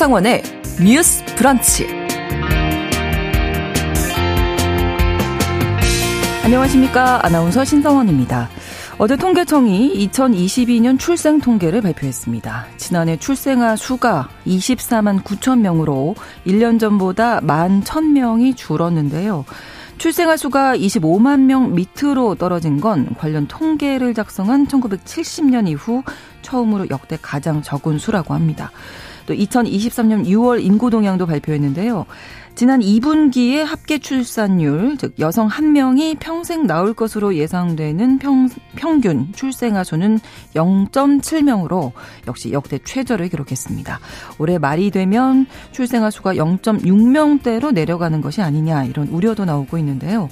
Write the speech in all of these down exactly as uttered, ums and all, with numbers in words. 신성원의 뉴스 브런치. 안녕하십니까. 아나운서 신성원입니다. 어제 통계청이 이천이십이 년 출생 통계를 발표했습니다. 지난해 출생아 수가 이십사만 구천 명으로 일 년 전보다 만 천 명이 줄었는데요. 출생아 수가 이십오만 명 밑으로 떨어진 건 관련 통계를 작성한 천구백칠십 년 이후 처음으로 역대 가장 적은 수라고 합니다. 또 이천이십삼 년 유월 인구 동향도 발표했는데요. 지난 이 분기의 합계 출산율, 즉 여성 한 명이 평생 낳을 것으로 예상되는 평, 평균 출생아 수는 영 점 칠 명으로 역시 역대 최저를 기록했습니다. 올해 말이 되면 출생아 수가 영 점 육 명대로 내려가는 것이 아니냐 이런 우려도 나오고 있는데요.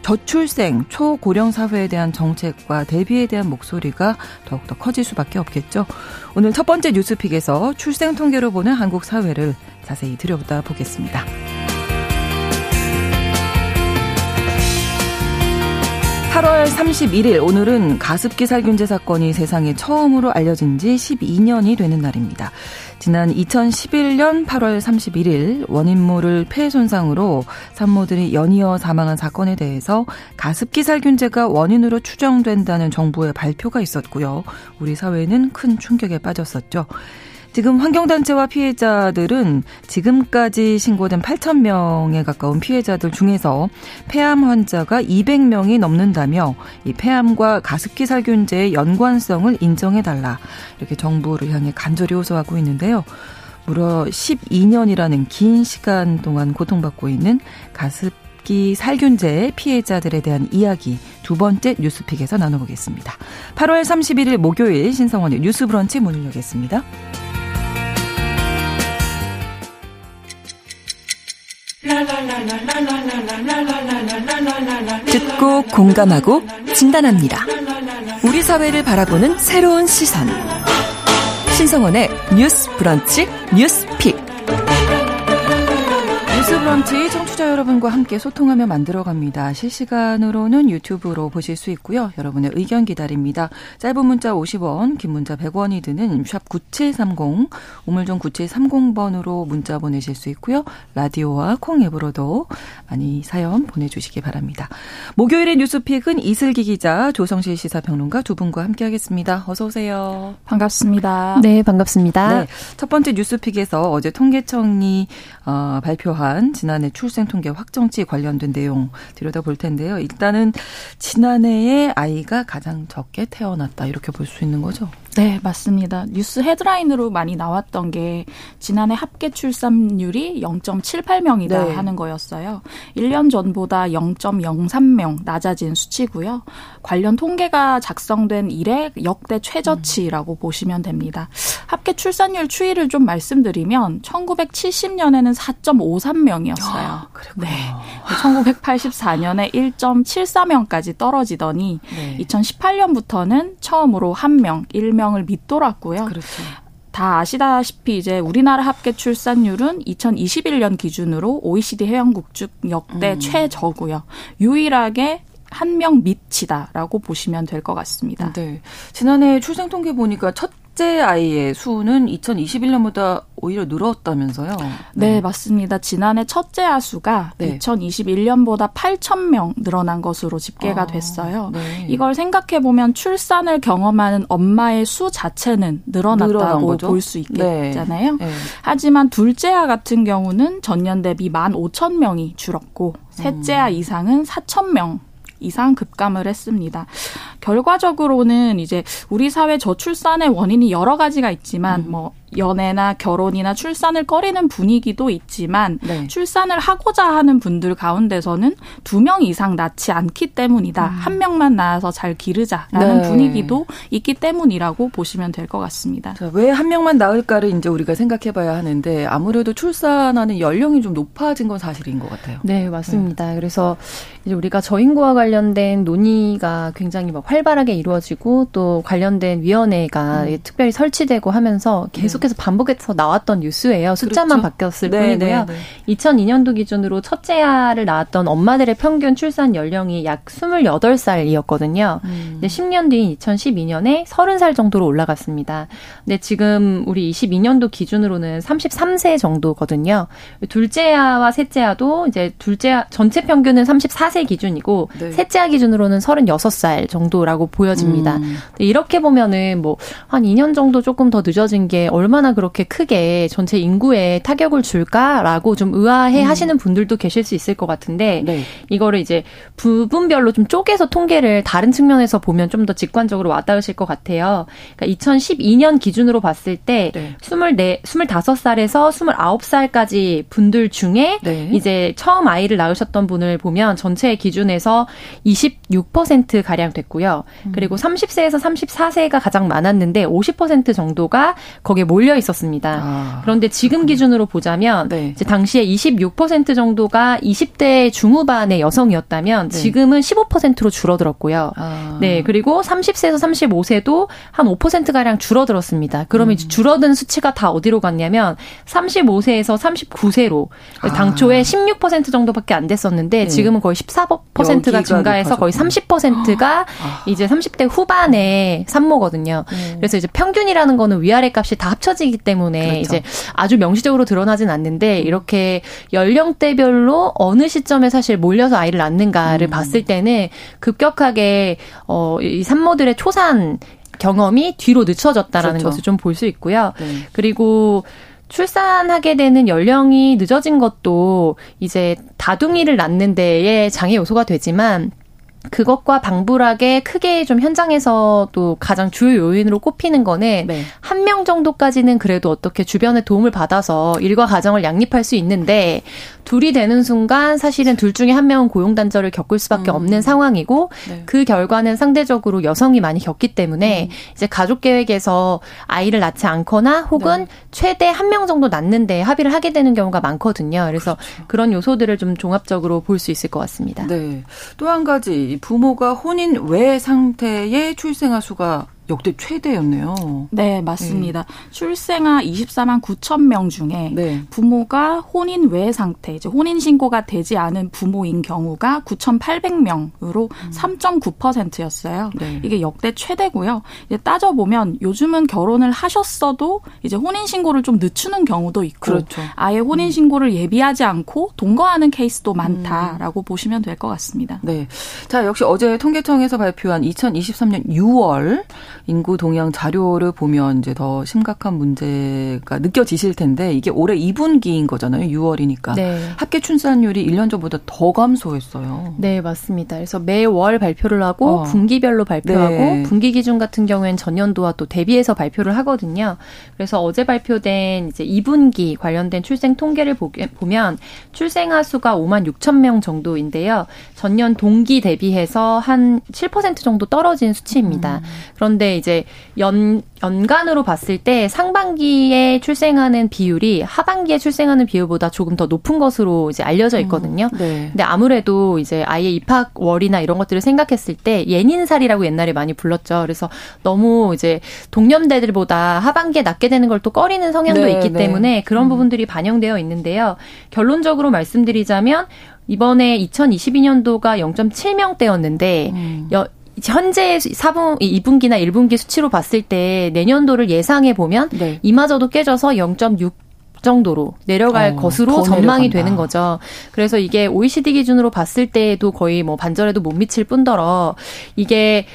저출생, 초고령 사회에 대한 정책과 대비에 대한 목소리가 더욱더 커질 수밖에 없겠죠. 오늘 첫 번째 뉴스픽에서 출생 통계로 보는 한국 사회를 자세히 들여다 보겠습니다. 팔월 삼십일일 오늘은 가습기 살균제 사건이 세상에 처음으로 알려진 지 십이 년이 되는 날입니다. 지난 이천십일 년 팔월 삼십일일 원인모를 폐 손상으로 산모들이 연이어 사망한 사건에 대해서 가습기 살균제가 원인으로 추정된다는 정부의 발표가 있었고요. 우리 사회는 큰 충격에 빠졌었죠. 지금 환경단체와 피해자들은 지금까지 신고된 팔천 명에 가까운 피해자들 중에서 폐암 환자가 이백 명이 넘는다며 이 폐암과 가습기 살균제의 연관성을 인정해달라 이렇게 정부를 향해 간절히 호소하고 있는데요. 무려 십이 년이라는 긴 시간 동안 고통받고 있는 가습기 살균제의 피해자들에 대한 이야기 두 번째 뉴스픽에서 나눠보겠습니다. 팔월 삼십일일 목요일 신성원의 뉴스브런치 문을 열겠습니다. 듣고 공감하고 진단합니다. 우리 사회를 바라보는 새로운 시선. 신성원의 뉴스 브런치 뉴스 픽. 뉴스 브런치 청취자 여러분과 함께 소통하며 만들어갑니다. 실시간으로는 유튜브로 보실 수 있고요. 여러분의 의견 기다립니다. 짧은 문자 오십 원, 긴 문자 백 원이 드는 샵 구칠삼공, 우물정 구칠삼공 번으로 문자 보내실 수 있고요. 라디오와 콩 앱으로도 많이 사연 보내주시기 바랍니다. 목요일의 뉴스픽은 이슬기 기자, 조성실 시사평론가 두 분과 함께하겠습니다. 어서 오세요. 반갑습니다. 네, 반갑습니다. 네, 첫 번째 뉴스픽에서 어제 통계청이 어, 발표한 지난해 출생통계 확정치 관련된 내용 들여다볼 텐데요. 일단은 지난해에 아이가 가장 적게 태어났다 이렇게 볼 수 있는 거죠? 네, 맞습니다. 뉴스 헤드라인으로 많이 나왔던 게 지난해 합계 출산율이 영 점 칠팔 명이다 네. 하는 거였어요. 일 년 전보다 영 점 영삼 명 낮아진 수치고요. 관련 통계가 작성된 이래 역대 최저치라고 음. 보시면 됩니다. 합계 출산율 추이를 좀 말씀드리면 천구백칠십 년에는 사 점 오삼 명이었어요. 아, 그랬구나. 네. 천구백팔십사 년에 일 점 칠사 명까지 떨어지더니 네. 이천십팔 년부터는 처음으로 한 명, 일 명 을 밑돌았고요. 그렇죠. 다 아시다시피 이제 우리나라 합계 출산율은 이천이십일 년 기준으로 오이시디 회원국 중 역대 음. 최저고요. 유일하게 한 명 밑이다라고 보시면 될 것 같습니다. 네. 지난해 출생 통계 보니까 첫 첫째 아이의 수는 이천이십일 년보다 오히려 늘었다면서요? 네, 네 맞습니다. 지난해 첫째 아수가 네. 이천이십일 년보다 팔천 명 늘어난 것으로 집계가 아, 됐어요. 네. 이걸 생각해보면 출산을 경험하는 엄마의 수 자체는 늘어났다고 볼 수 있겠잖아요. 네. 네. 하지만 둘째 아 같은 경우는 전년 대비 만 오천 명이 줄었고 셋째 아 이상은 사천 명. 이상 급감을 했습니다. 결과적으로는 이제 우리 사회 저출산의 원인이 여러 가지가 있지만 음. 뭐 연애나 결혼이나 출산을 꺼리는 분위기도 있지만 네. 출산을 하고자 하는 분들 가운데서는 두 명 이상 낳지 않기 때문이다. 음. 한 명만 낳아서 잘 기르자라는 네. 분위기도 있기 때문이라고 보시면 될 것 같습니다. 자, 왜 한 명만 낳을까를 이제 우리가 생각해봐야 하는데 아무래도 출산하는 연령이 좀 높아진 건 사실인 것 같아요. 네, 맞습니다. 네. 그래서 이제 우리가 저인구와 관련된 논의가 굉장히 막 활발하게 이루어지고 또 관련된 위원회가 음. 특별히 설치되고 하면서 계속 계속해서 반복해서 나왔던 뉴스예요. 숫자만 그렇죠. 바뀌었을 네, 뿐이고요. 네, 네. 이천이 년도 기준으로 첫째 아를 낳았던 엄마들의 평균 출산 연령이 약 스물여덟 살이었거든요. 음. 근데 십 년 뒤인 이천십이 년에 서른 살 정도로 올라갔습니다. 근데 지금 우리 이십이 년도 기준으로는 서른세 세 정도거든요. 둘째 아와 셋째 아도 이제 둘째 아, 전체 평균은 서른네 세 기준이고 네. 셋째 아 기준으로는 서른여섯 살 정도라고 보여집니다. 음. 이렇게 보면은 뭐 한 이 년 정도 조금 더 늦어진 게 얼마나 그렇게 크게 전체 인구에 타격을 줄까라고 좀 의아해 음. 하시는 분들도 계실 수 있을 것 같은데 네. 이거를 이제 부분별로 좀 쪼개서 통계를 다른 측면에서 보면 좀 더 직관적으로 와닿으실 것 같아요. 그러니까 이천십이 년 기준으로 봤을 때 네. 스물네, 스물다섯 살에서 스물아홉 살까지 분들 중에 네. 이제 처음 아이를 낳으셨던 분을 보면 전체 기준에서 이십육 퍼센트 가량 됐고요. 음. 그리고 삼십 세에서 삼십사 세가 가장 많았는데 오십 퍼센트 정도가 거기에 몰려 있었습니다. 아, 그런데 지금 그렇군요. 기준으로 보자면 네. 이제 당시에 이십육 퍼센트 정도가 이십 대 중후반의 여성이었다면 네. 지금은 십오 퍼센트로 줄어들었고요. 아. 네, 그리고 삼십 세에서 삼십오 세도 한 오 퍼센트가량 줄어들었습니다. 그러면 음. 이제 줄어든 수치가 다 어디로 갔냐면 삼십오 세에서 삼십구 세로 아. 당초에 십육 퍼센트 정도밖에 안 됐었는데 네. 지금은 거의 십사 퍼센트가 증가해서 높아졌군요. 거의 삼십 퍼센트가 아. 이제 삼십 대 후반의 산모거든요. 음. 그래서 이제 평균이라는 거는 위아래 값이 다 합쳐지기 때문에 그렇죠. 이제 아주 명시적으로 드러나진 않는데 이렇게 연령대별로 어느 시점에 사실 몰려서 아이를 낳는가를 음. 봤을 때는 급격하게 어, 이 산모들의 초산 경험이 뒤로 늦춰졌다라는 그렇죠. 것을 좀 볼 수 있고요. 네. 그리고 출산하게 되는 연령이 늦어진 것도 이제 다둥이를 낳는 데에 장애 요소가 되지만 그것과 방불하게 크게 좀 현장에서도 가장 주요 요인으로 꼽히는 거는 네. 한 명 정도까지는 그래도 어떻게 주변의 도움을 받아서 일과 가정을 양립할 수 있는데 둘이 되는 순간 사실은 둘 중에 한 명은 고용단절을 겪을 수밖에 음. 없는 상황이고 네. 그 결과는 상대적으로 여성이 많이 겪기 때문에 음. 이제 가족 계획에서 아이를 낳지 않거나 혹은 네. 최대 한 명 정도 낳는데 합의를 하게 되는 경우가 많거든요. 그래서 그렇죠. 그런 요소들을 좀 종합적으로 볼 수 있을 것 같습니다. 네. 또 한 가지. 부모가 혼인 외 상태의 출생아 수가 역대 최대였네요. 네, 맞습니다. 네. 출생아 이십사만 구천 명 중에 네. 부모가 혼인 외 상태, 이제 혼인 신고가 되지 않은 부모인 경우가 구천팔백 명으로 음. 삼 점 구 퍼센트였어요. 네. 이게 역대 최대고요. 이제 따져보면 요즘은 결혼을 하셨어도 이제 혼인 신고를 좀 늦추는 경우도 있고 그렇죠. 아예 혼인 신고를 예비하지 않고 동거하는 케이스도 많다라고 음. 보시면 될 것 같습니다. 네. 자, 역시 어제 통계청에서 발표한 이천이십삼 년 유월 인구 동향 자료를 보면 이제 더 심각한 문제가 느껴지실 텐데 이게 올해 이 분기인 거잖아요. 유월이니까. 네. 합계 출산율이 일 년 전보다 더 감소했어요. 네, 맞습니다. 그래서 매월 발표를 하고 어. 분기별로 발표하고 네. 분기 기준 같은 경우에는 전년도와 또 대비해서 발표를 하거든요. 그래서 어제 발표된 이제 이 분기 관련된 출생 통계를 보면 출생아 수가 오만 육천 명 정도인데요. 전년 동기 대비해서 한 칠 퍼센트 정도 떨어진 수치입니다. 음. 그런데 이제 연, 연간으로 봤을 때 상반기에 출생하는 비율이 하반기에 출생하는 비율보다 조금 더 높은 것으로 이제 알려져 있거든요. 음, 네. 근데 아무래도 이제 아이의 입학월이나 이런 것들을 생각했을 때 예닌살이라고 옛날에 많이 불렀죠. 그래서 너무 이제 동년배들보다 하반기에 낳게 되는 걸 또 꺼리는 성향도 네, 있기 네. 때문에 그런 음. 부분들이 반영되어 있는데요. 결론적으로 말씀드리자면 이번에 이천이십이 년도가 영 점 칠 명대였는데 음. 여, 현재 사 분, 이 분기나 일 분기 수치로 봤을 때 내년도를 예상해 보면 네. 이마저도 깨져서 영 점 육 정도로 내려갈 어, 것으로 전망이 내려간다. 되는 거죠. 그래서 이게 오이시디 기준으로 봤을 때에도 거의 뭐 반절에도 못 미칠 뿐더러 이게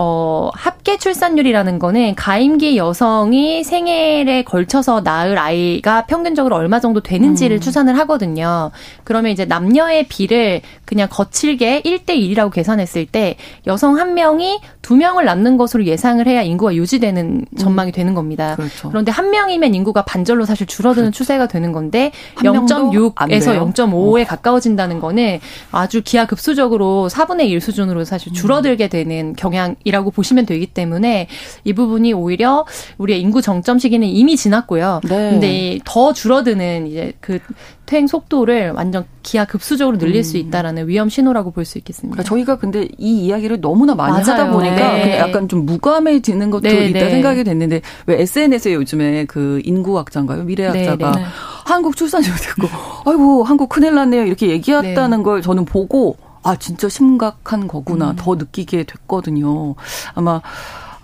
어, 합계 출산율이라는 거는 가임기 여성이 생애에 걸쳐서 낳을 아이가 평균적으로 얼마 정도 되는지를 음. 추산을 하거든요. 그러면 이제 남녀의 비를 그냥 거칠게 일 대 일이라고 계산했을 때 여성 한 명이 두 명을 낳는 것으로 예상을 해야 인구가 유지되는 전망이 음. 되는 겁니다. 그렇죠. 그런데 한 명이면 인구가 반절로 사실 줄어드는 그렇죠. 추세가 되는 건데 영 점 육에서 영 점 오에 가까워진다는 거는 아주 기하급수적으로 사분의 일 수준으로 사실 줄어들게 되는 경향 이라고 보시면 되기 때문에 이 부분이 오히려 우리의 인구 정점 시기는 이미 지났고요. 네. 근데 더 줄어드는 이제 그 퇴행 속도를 완전 기하급수적으로 늘릴 음. 수 있다라는 위험 신호라고 볼 수 있겠습니다. 그러니까 저희가 근데 이 이야기를 너무나 많이 맞아요. 하다 보니까 네. 그냥 약간 좀 무감해지는 것도 네. 있다 네. 생각이 됐는데 왜 에스엔에스에 요즘에 그 인구학자인가요? 미래학자가 네. 네. 한국 출산율 듣고 아이고 한국 큰일 났네요 이렇게 얘기했다는 네. 걸 저는 보고 아 진짜 심각한 거구나 음. 더 느끼게 됐거든요. 아마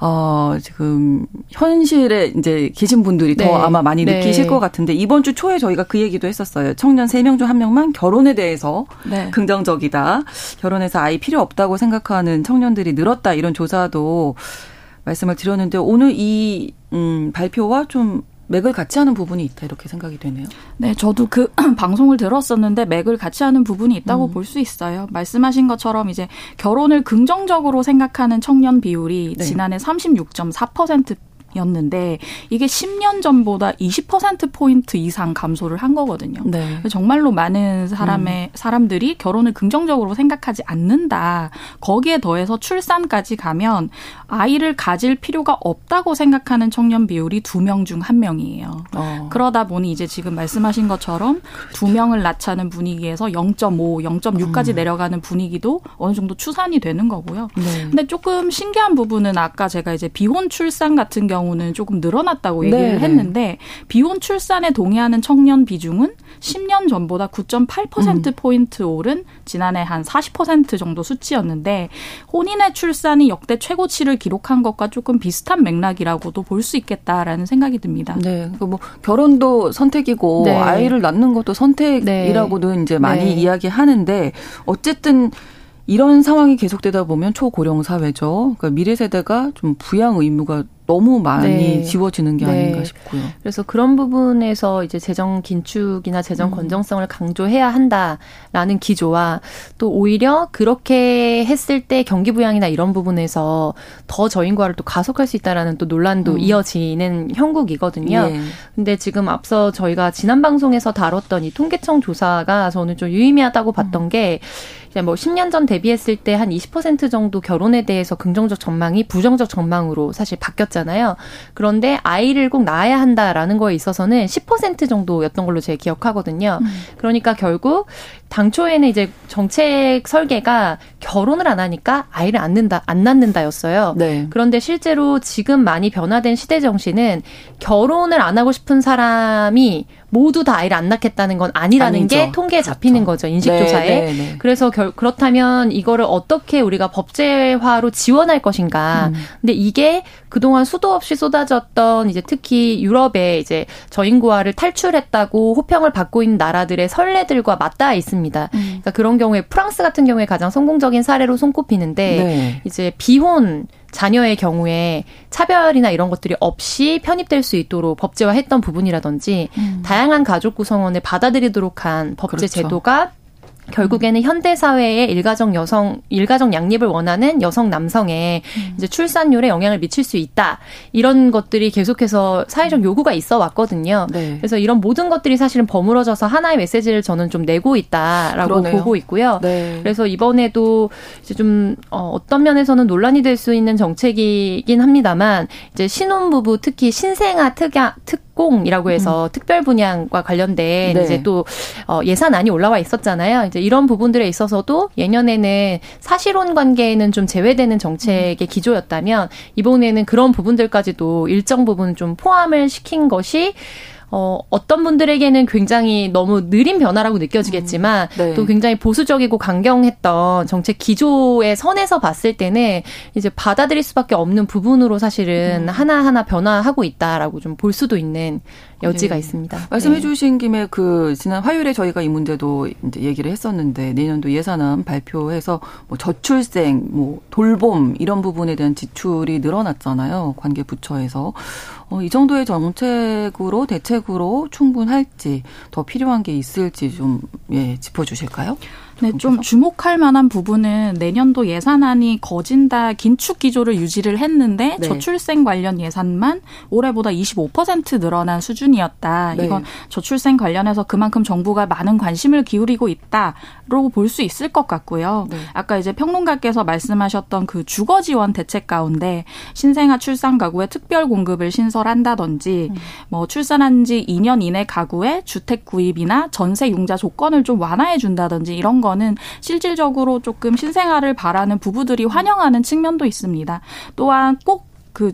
어, 지금 현실에 이제 계신 분들이 네. 더 아마 많이 네. 느끼실 것 같은데 이번 주 초에 저희가 그 얘기도 했었어요. 청년 세 명 중 한 명만 결혼에 대해서 네. 긍정적이다. 결혼해서 아이 필요 없다고 생각하는 청년들이 늘었다. 이런 조사도 말씀을 드렸는데 오늘 이 음, 발표와 좀 맥을 같이 하는 부분이 있다 이렇게 생각이 되네요. 네, 저도 그 방송을 들었었는데 맥을 같이 하는 부분이 있다고 음. 볼 수 있어요. 말씀하신 것처럼 이제 결혼을 긍정적으로 생각하는 청년 비율이 네. 지난해 삼십육 점 사 퍼센트 였는데 이게 십 년 전보다 이십 퍼센트 포인트 이상 감소를 한 거거든요. 네. 정말로 많은 사람의, 음. 사람들이 결혼을 긍정적으로 생각하지 않는다. 거기에 더해서 출산까지 가면 아이를 가질 필요가 없다고 생각하는 청년 비율이 두 명 중 한 명이에요. 어. 그러다 보니 이제 지금 말씀하신 것처럼 그렇죠. 두 명을 낳자는 분위기에서 영 점 오, 영 점 육까지 음. 내려가는 분위기도 어느 정도 추산이 되는 거고요. 네. 근데 조금 신기한 부분은 아까 제가 이제 비혼 출산 같은 경우 는 조금 늘어났다고 얘기를 네네. 했는데 비혼 출산에 동의하는 청년 비중은 십 년 전보다 구 점 팔 퍼센트 포인트 음. 오른 지난해 한 사십 퍼센트 정도 수치였는데 혼인의 출산이 역대 최고치를 기록한 것과 조금 비슷한 맥락이라고도 볼 수 있겠다라는 생각이 듭니다. 네, 그러니까 뭐 결혼도 선택이고 네. 아이를 낳는 것도 선택이라고도 네. 이제 많이 네. 이야기하는데 어쨌든 이런 상황이 계속되다 보면 초고령 사회죠. 그러니까 미래 세대가 좀 부양 의무가 너무 많이 네. 지워지는 게 네. 아닌가 싶고요. 그래서 그런 부분에서 이제 재정 긴축이나 재정 건정성을 강조해야 한다라는 기조와 또 오히려 그렇게 했을 때 경기 부양이나 이런 부분에서 더 저인과를 또 가속할 수 있다라는 또 논란도 음. 이어지는 형국이거든요. 네. 근데 지금 앞서 저희가 지난 방송에서 다뤘던 이 통계청 조사가 저는 좀 유의미하다고 봤던 음. 게 뭐 십 년 전 대비했을 때 한 이십 퍼센트 정도 결혼에 대해서 긍정적 전망이 부정적 전망으로 사실 바뀌었잖아요. 그런데 아이를 꼭 낳아야 한다라는 거에 있어서는 십 퍼센트 정도였던 걸로 제가 기억하거든요. 음. 그러니까 결국 당초에는 이제 정책 설계가 결혼을 안 하니까 아이를 안 낳는다, 안 낳는다였어요. 네. 그런데 실제로 지금 많이 변화된 시대 정신은 결혼을 안 하고 싶은 사람이 모두 다 아이를 안 낳겠다는 건 아니라는 아니죠. 게 통계에 잡히는 그렇죠. 거죠. 인식조사에. 네, 네, 네. 그래서 결, 그렇다면 이거를 어떻게 우리가 법제화로 지원할 것인가. 음. 근데 이게 그동안 수도 없이 쏟아졌던 이제 특히 유럽의 이제 저인구화를 탈출했다고 호평을 받고 있는 나라들의 선례들과 맞닿아 있습니다. 음. 그러니까 그런 경우에 프랑스 같은 경우에 가장 성공적인 사례로 손꼽히는데 네. 이제 비혼 자녀의 경우에 차별이나 이런 것들이 없이 편입될 수 있도록 법제화했던 부분이라든지 음. 다양한 가족 구성원을 받아들이도록 한 법제 그렇죠. 제도가 결국에는 현대 사회의 일가정 여성 일가정 양립을 원하는 여성 남성의 음. 이제 출산율에 영향을 미칠 수 있다. 이런 것들이 계속해서 사회적 요구가 있어 왔거든요. 네. 그래서 이런 모든 것들이 사실은 버무러져서 하나의 메시지를 저는 좀 내고 있다라고 그러네요. 보고 있고요. 네. 그래서 이번에도 이제 좀 어떤 면에서는 논란이 될 수 있는 정책이긴 합니다만 이제 신혼부부 특히 신생아 특약 특 공이라고 해서 음. 특별 분양과 관련된 네. 이제 또 예산안이 올라와 있었잖아요. 이제 이런 부분들에 있어서도 예년에는 사실혼 관계에는 좀 제외되는 정책의 음. 기조였다면 이번에는 그런 부분들까지도 일정 부분 좀 포함을 시킨 것이 어, 어떤 분들에게는 굉장히 너무 느린 변화라고 느껴지겠지만 음, 네. 또 굉장히 보수적이고 강경했던 정책 기조의 선에서 봤을 때는 이제 받아들일 수밖에 없는 부분으로 사실은 음. 하나하나 변화하고 있다라고 좀 볼 수도 있는 여지가 네. 있습니다. 말씀해 네. 주신 김에 그 지난 화요일에 저희가 이 문제도 이제 얘기를 했었는데 내년도 예산안 발표해서 뭐 저출생, 뭐 돌봄 이런 부분에 대한 지출이 늘어났잖아요. 관계 부처에서. 어, 이 정도의 정책으로 대책으로 충분할지 더 필요한 게 있을지 좀 예, 짚어주실까요? 네, 좀 주목할 만한 부분은 내년도 예산안이 거진다 긴축 기조를 유지를 했는데 네. 저출생 관련 예산만 올해보다 이십오 퍼센트 늘어난 수준이에요. 수준이었다. 네. 이건 저출생 관련해서 그만큼 정부가 많은 관심을 기울이고 있다라고 볼 수 있을 것 같고요. 네. 아까 이제 평론가께서 말씀하셨던 그 주거 지원 대책 가운데 신생아 출산 가구에 특별 공급을 신설한다든지 음. 뭐 출산한 지 이 년 이내 가구에 주택 구입이나 전세 융자 조건을 좀 완화해 준다든지 이런 거는 실질적으로 조금 신생아를 바라는 부부들이 환영하는 측면도 있습니다. 또한 꼭 그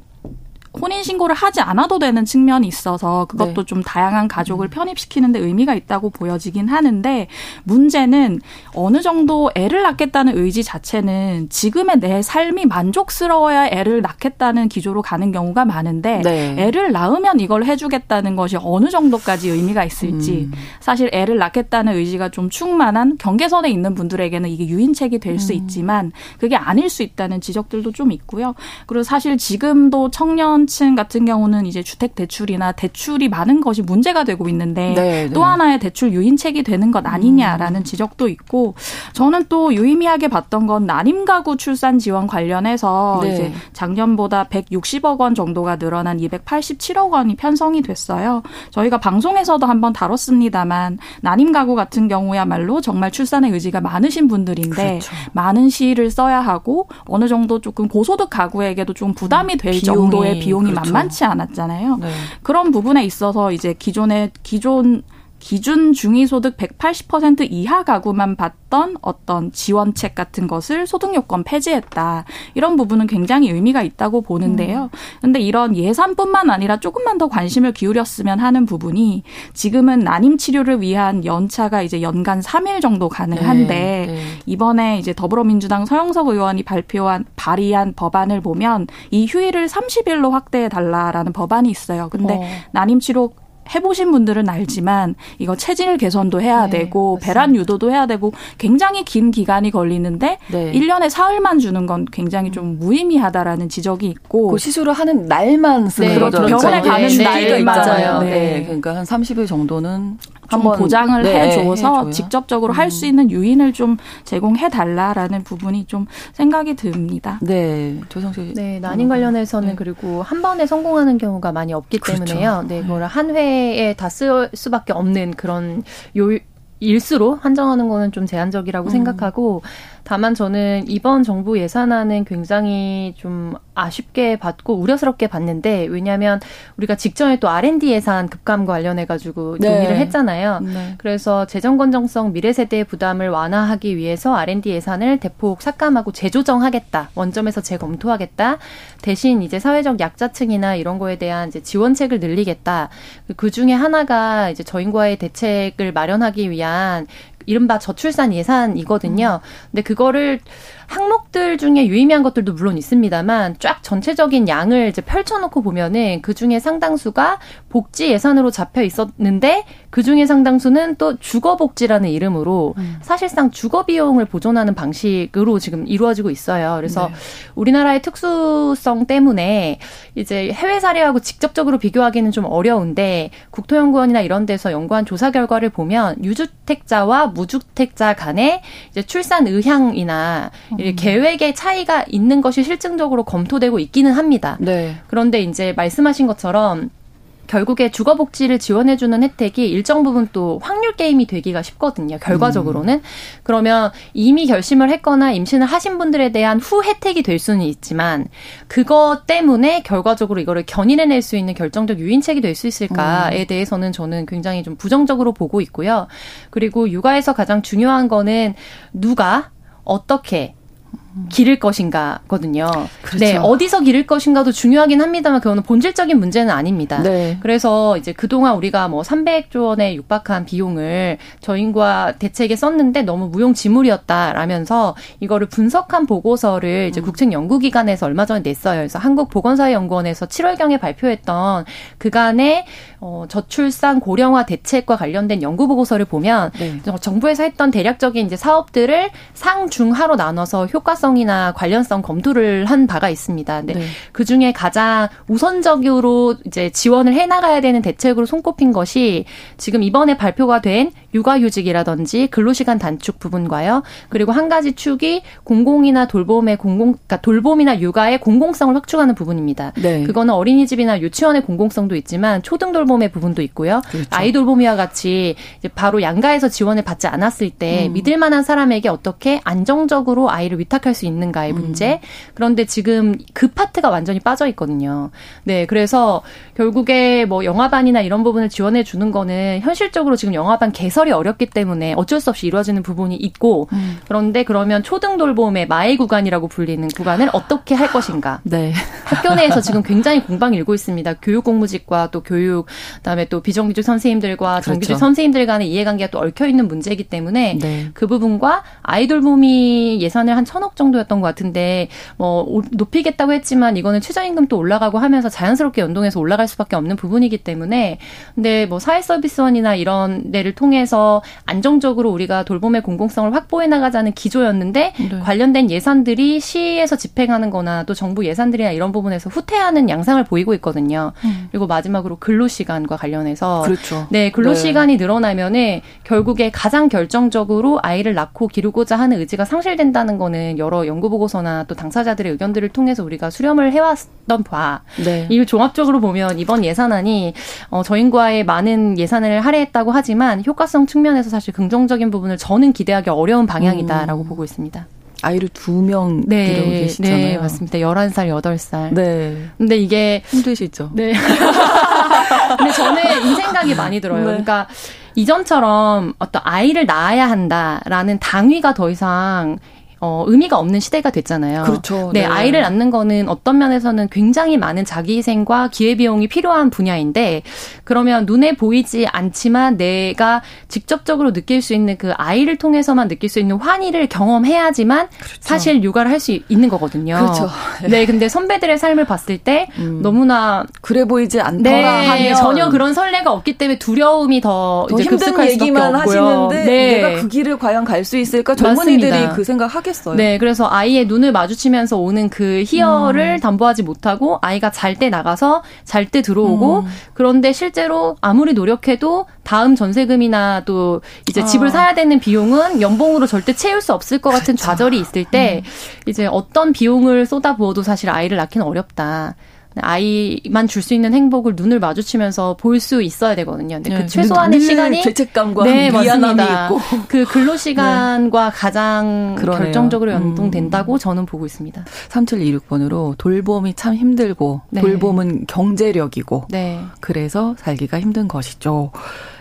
혼인신고를 하지 않아도 되는 측면이 있어서 그것도 네. 좀 다양한 가족을 편입시키는 데 의미가 있다고 보여지긴 하는데, 문제는 어느 정도 애를 낳겠다는 의지 자체는 지금의 내 삶이 만족스러워야 애를 낳겠다는 기조로 가는 경우가 많은데 네. 애를 낳으면 이걸 해주겠다는 것이 어느 정도까지 의미가 있을지 음. 사실 애를 낳겠다는 의지가 좀 충만한 경계선에 있는 분들에게는 이게 유인책이 될 수 음. 있지만 그게 아닐 수 있다는 지적들도 좀 있고요. 그리고 사실 지금도 청년 층 같은 경우는 이제 주택 대출이나 대출이 많은 것이 문제가 되고 있는데 네, 네. 또 하나의 대출 유인책이 되는 것 아니냐라는 음. 지적도 있고, 저는 또 유의미하게 봤던 건 난임 가구 출산 지원 관련해서 네. 이제 작년보다 백육십억 원 정도가 늘어난 이백팔십칠억 원이 편성이 됐어요. 저희가 방송에서도 한번 다뤘습니다만 난임 가구 같은 경우야말로 정말 출산의 의지가 많으신 분들인데 그렇죠. 많은 시일을 써야 하고 어느 정도 조금 고소득 가구에게도 좀 부담이 될 비용이. 정도의 비용이 그렇죠. 만만치 않았잖아요. 네. 그런 부분에 있어서 이제 기존의 기존 기준 중위소득 백팔십 퍼센트 이하 가구만 받던 어떤 지원책 같은 것을 소득요건 폐지했다. 이런 부분은 굉장히 의미가 있다고 보는데요. 그런데 음. 이런 예산뿐만 아니라 조금만 더 관심을 기울였으면 하는 부분이, 지금은 난임 치료를 위한 연차가 이제 연간 삼 일 정도 가능한데 네, 네. 이번에 이제 더불어민주당 서영석 의원이 발표한 발의한 법안을 보면 이 휴일을 삼십 일로 확대해달라라는 법안이 있어요. 근데 어. 난임 치료 해보신 분들은 알지만 이거 체질 개선도 해야 네, 되고 맞습니다. 배란 유도도 해야 되고 굉장히 긴 기간이 걸리는데 네. 일 년에 사흘만 주는 건 굉장히 좀 무의미하다라는 지적이 있고, 그 시술을 하는 날만 쓰는 네, 거죠. 병원에 가는 네, 날만 맞아요. 네. 네. 그러니까 한 삼십 일 정도는 좀 보장을 네, 해줘서 해줘요. 직접적으로 할 수 있는 유인을 좀 제공해달라라는 부분이 좀 생각이 듭니다. 네, 조성철 씨. 네, 난임 관련해서는 네. 그리고 한 번에 성공하는 경우가 많이 없기 그렇죠. 때문에요. 네, 이걸 한 회에 다 쓸 수밖에 없는 그런 요 일수로 한정하는 거는 좀 제한적이라고 음. 생각하고, 다만 저는 이번 정부 예산안은 굉장히 좀 아쉽게 봤고 우려스럽게 봤는데, 왜냐하면 우리가 직전에 또 알 앤 디 예산 급감 관련해가지고 네. 논의를 했잖아요. 네. 그래서 재정건정성 미래세대의 부담을 완화하기 위해서 알 앤 디 예산을 대폭 삭감하고 재조정하겠다. 원점에서 재검토하겠다. 대신 이제 사회적 약자층이나 이런 거에 대한 이제 지원책을 늘리겠다. 그중에 하나가 이제 저인과의 대책을 마련하기 위한 이른바 저출산 예산이거든요. 근데 그거를 항목들 중에 유의미한 것들도 물론 있습니다만 쫙 전체적인 양을 이제 펼쳐놓고 보면은 그중에 상당수가 복지 예산으로 잡혀 있었는데 그중에 상당수는 또 주거복지라는 이름으로 음. 사실상 주거비용을 보존하는 방식으로 지금 이루어지고 있어요. 그래서 네. 우리나라의 특수성 때문에 이제 해외 사례하고 직접적으로 비교하기는 좀 어려운데, 국토연구원이나 이런 데서 연구한 조사 결과를 보면 유주택자와 무주택자 간의 이제 출산 의향이나 음. 계획의 차이가 있는 것이 실증적으로 검토되고 있기는 합니다. 네. 그런데 이제 말씀하신 것처럼 결국에 주거복지를 지원해주는 혜택이 일정 부분 또 확률 게임이 되기가 쉽거든요. 결과적으로는. 음. 그러면 이미 결심을 했거나 임신을 하신 분들에 대한 후 혜택이 될 수는 있지만 그것 때문에 결과적으로 이거를 견인해낼 수 있는 결정적 유인책이 될 수 있을까에 음. 대해서는 저는 굉장히 좀 부정적으로 보고 있고요. 그리고 육아에서 가장 중요한 거는 누가 어떻게 기를 것인가거든요. 그렇죠. 네, 어디서 기를 것인가도 중요하긴 합니다만 그거는 본질적인 문제는 아닙니다. 네. 그래서 이제 그동안 우리가 뭐 삼백조 원에 육박한 비용을 저인과 대책에 썼는데 너무 무용지물이었다라면서 이거를 분석한 보고서를 이제 국책연구기관에서 얼마 전에 냈어요. 그래서 한국보건사회연구원에서 칠월경에 발표했던 그간의 어, 저출산 고령화 대책과 관련된 연구 보고서를 보면 네. 정부에서 했던 대략적인 이제 사업들을 상중하로 나눠서 효과 성이나 관련성 검토를 한 바가 있습니다. 네. 그 중에 가장 우선적으로 이제 지원을 해나가야 되는 대책으로 손꼽힌 것이 지금 이번에 발표가 된 육아휴직이라든지 근로시간 단축 부분과요. 그리고 한 가지 축이 공공이나 돌봄의 공공, 그러니까 돌봄이나 육아의 공공성을 확충하는 부분입니다. 네. 그거는 어린이집이나 유치원의 공공성도 있지만 초등 돌봄의 부분도 있고요. 그렇죠. 아이 돌봄이와 같이 이제 바로 양가에서 지원을 받지 않았을 때 음. 믿을 만한 사람에게 어떻게 안정적으로 아이를 위탁할 수 있는가의 문제. 음. 그런데 지금 그 파트가 완전히 빠져 있거든요. 네, 그래서 결국에 뭐 영화반이나 이런 부분을 지원해 주는 거는 현실적으로 지금 영화반 개설이 어렵기 때문에 어쩔 수 없이 이루어지는 부분이 있고 음. 그런데 그러면 초등 돌봄의 마의 구간이라고 불리는 구간을 어떻게 할 것인가? 네. 학교 내에서 지금 굉장히 공방이 일고 있습니다. 교육 공무직과 또 교육 그다음에 또 비정규직 선생님들과 정규직 그렇죠. 선생님들 간의 이해관계가 또 얽혀 있는 문제이기 때문에 네. 그 부분과 아이돌봄이 예산을 한 천억 정도였던 것 같은데 뭐 높이겠다고 했지만 이거는 최저임금도 올라가고 하면서 자연스럽게 연동해서 올라갈 수밖에 없는 부분이기 때문에 근데 뭐 사회서비스원이나 이런 데를 통해서 안정적으로 우리가 돌봄의 공공성을 확보해 나가자는 기조였는데 네. 관련된 예산들이 시에서 집행하는 거나 또 정부 예산들이나 이런 부분에서 후퇴하는 양상을 보이고 있거든요. 음. 그리고 마지막으로 근로시간과 관련해서 그렇죠. 네, 근로시간이 네. 늘어나면은 결국에 가장 결정적으로 아이를 낳고 기르고자 하는 의지가 상실된다는 거는 여러 연구보고서나 또 당사자들의 의견들을 통해서 우리가 수렴을 해왔던 바. 네. 이 종합적으로 보면 이번 예산안이 어, 저임과의 많은 예산을 할애했다고 하지만 효과성 측면에서 사실 긍정적인 부분을 저는 기대하기 어려운 방향이다라고 음. 보고 있습니다. 아이를 두 명 네, 기르고 계시잖아요. 네, 맞습니다. 열한 살, 여덟 살. 네. 근데 이게. 힘드시죠? 네. 근데 저는 이 생각이 많이 들어요. 네. 그러니까. 이전처럼 어떤 아이를 낳아야 한다라는 당위가 더 이상 어, 의미가 없는 시대가 됐잖아요. 그렇죠. 네, 네. 아이를 낳는 거는 어떤 면에서는 굉장히 많은 자기희생과 기회비용이 필요한 분야인데 그러면 눈에 보이지 않지만 내가 직접적으로 느낄 수 있는 그 아이를 통해서만 느낄 수 있는 환희를 경험해야지만 그렇죠. 사실 육아를 할 수 있는 거거든요. 그렇죠. 네. 네, 근데 선배들의 삶을 봤을 때 음. 너무나 그래 보이지 않더라 네, 하면 전혀 그런 설레가 없기 때문에 두려움이 더, 더 이제 급속할 수밖에 없고요. 힘든 얘기만 하시는데 네. 내가 그 길을 과연 갈 수 있을까? 젊은이들이 맞습니다. 그 생각하게 네, 그래서 아이의 눈을 마주치면서 오는 그 희열을 음. 담보하지 못하고 아이가 잘 때 나가서 잘 때 들어오고 음. 그런데 실제로 아무리 노력해도 다음 전세금이나 또 이제 아. 집을 사야 되는 비용은 연봉으로 절대 채울 수 없을 것 같은 그렇죠. 좌절이 있을 때 음. 이제 어떤 비용을 쏟아부어도 사실 아이를 낳기는 어렵다. 아이만 줄 수 있는 행복을 눈을 마주치면서 볼 수 있어야 되거든요. 근데 네, 그 최소한의 시간이 죄책감과 네, 미안함이 있고 그 근로 시간과 네. 가장 그러네요. 결정적으로 연동된다고 음. 저는 보고 있습니다. 삼칠이육 번으로 돌봄이 참 힘들고 네. 돌봄은 경제력이고 네. 그래서 살기가 힘든 것이죠.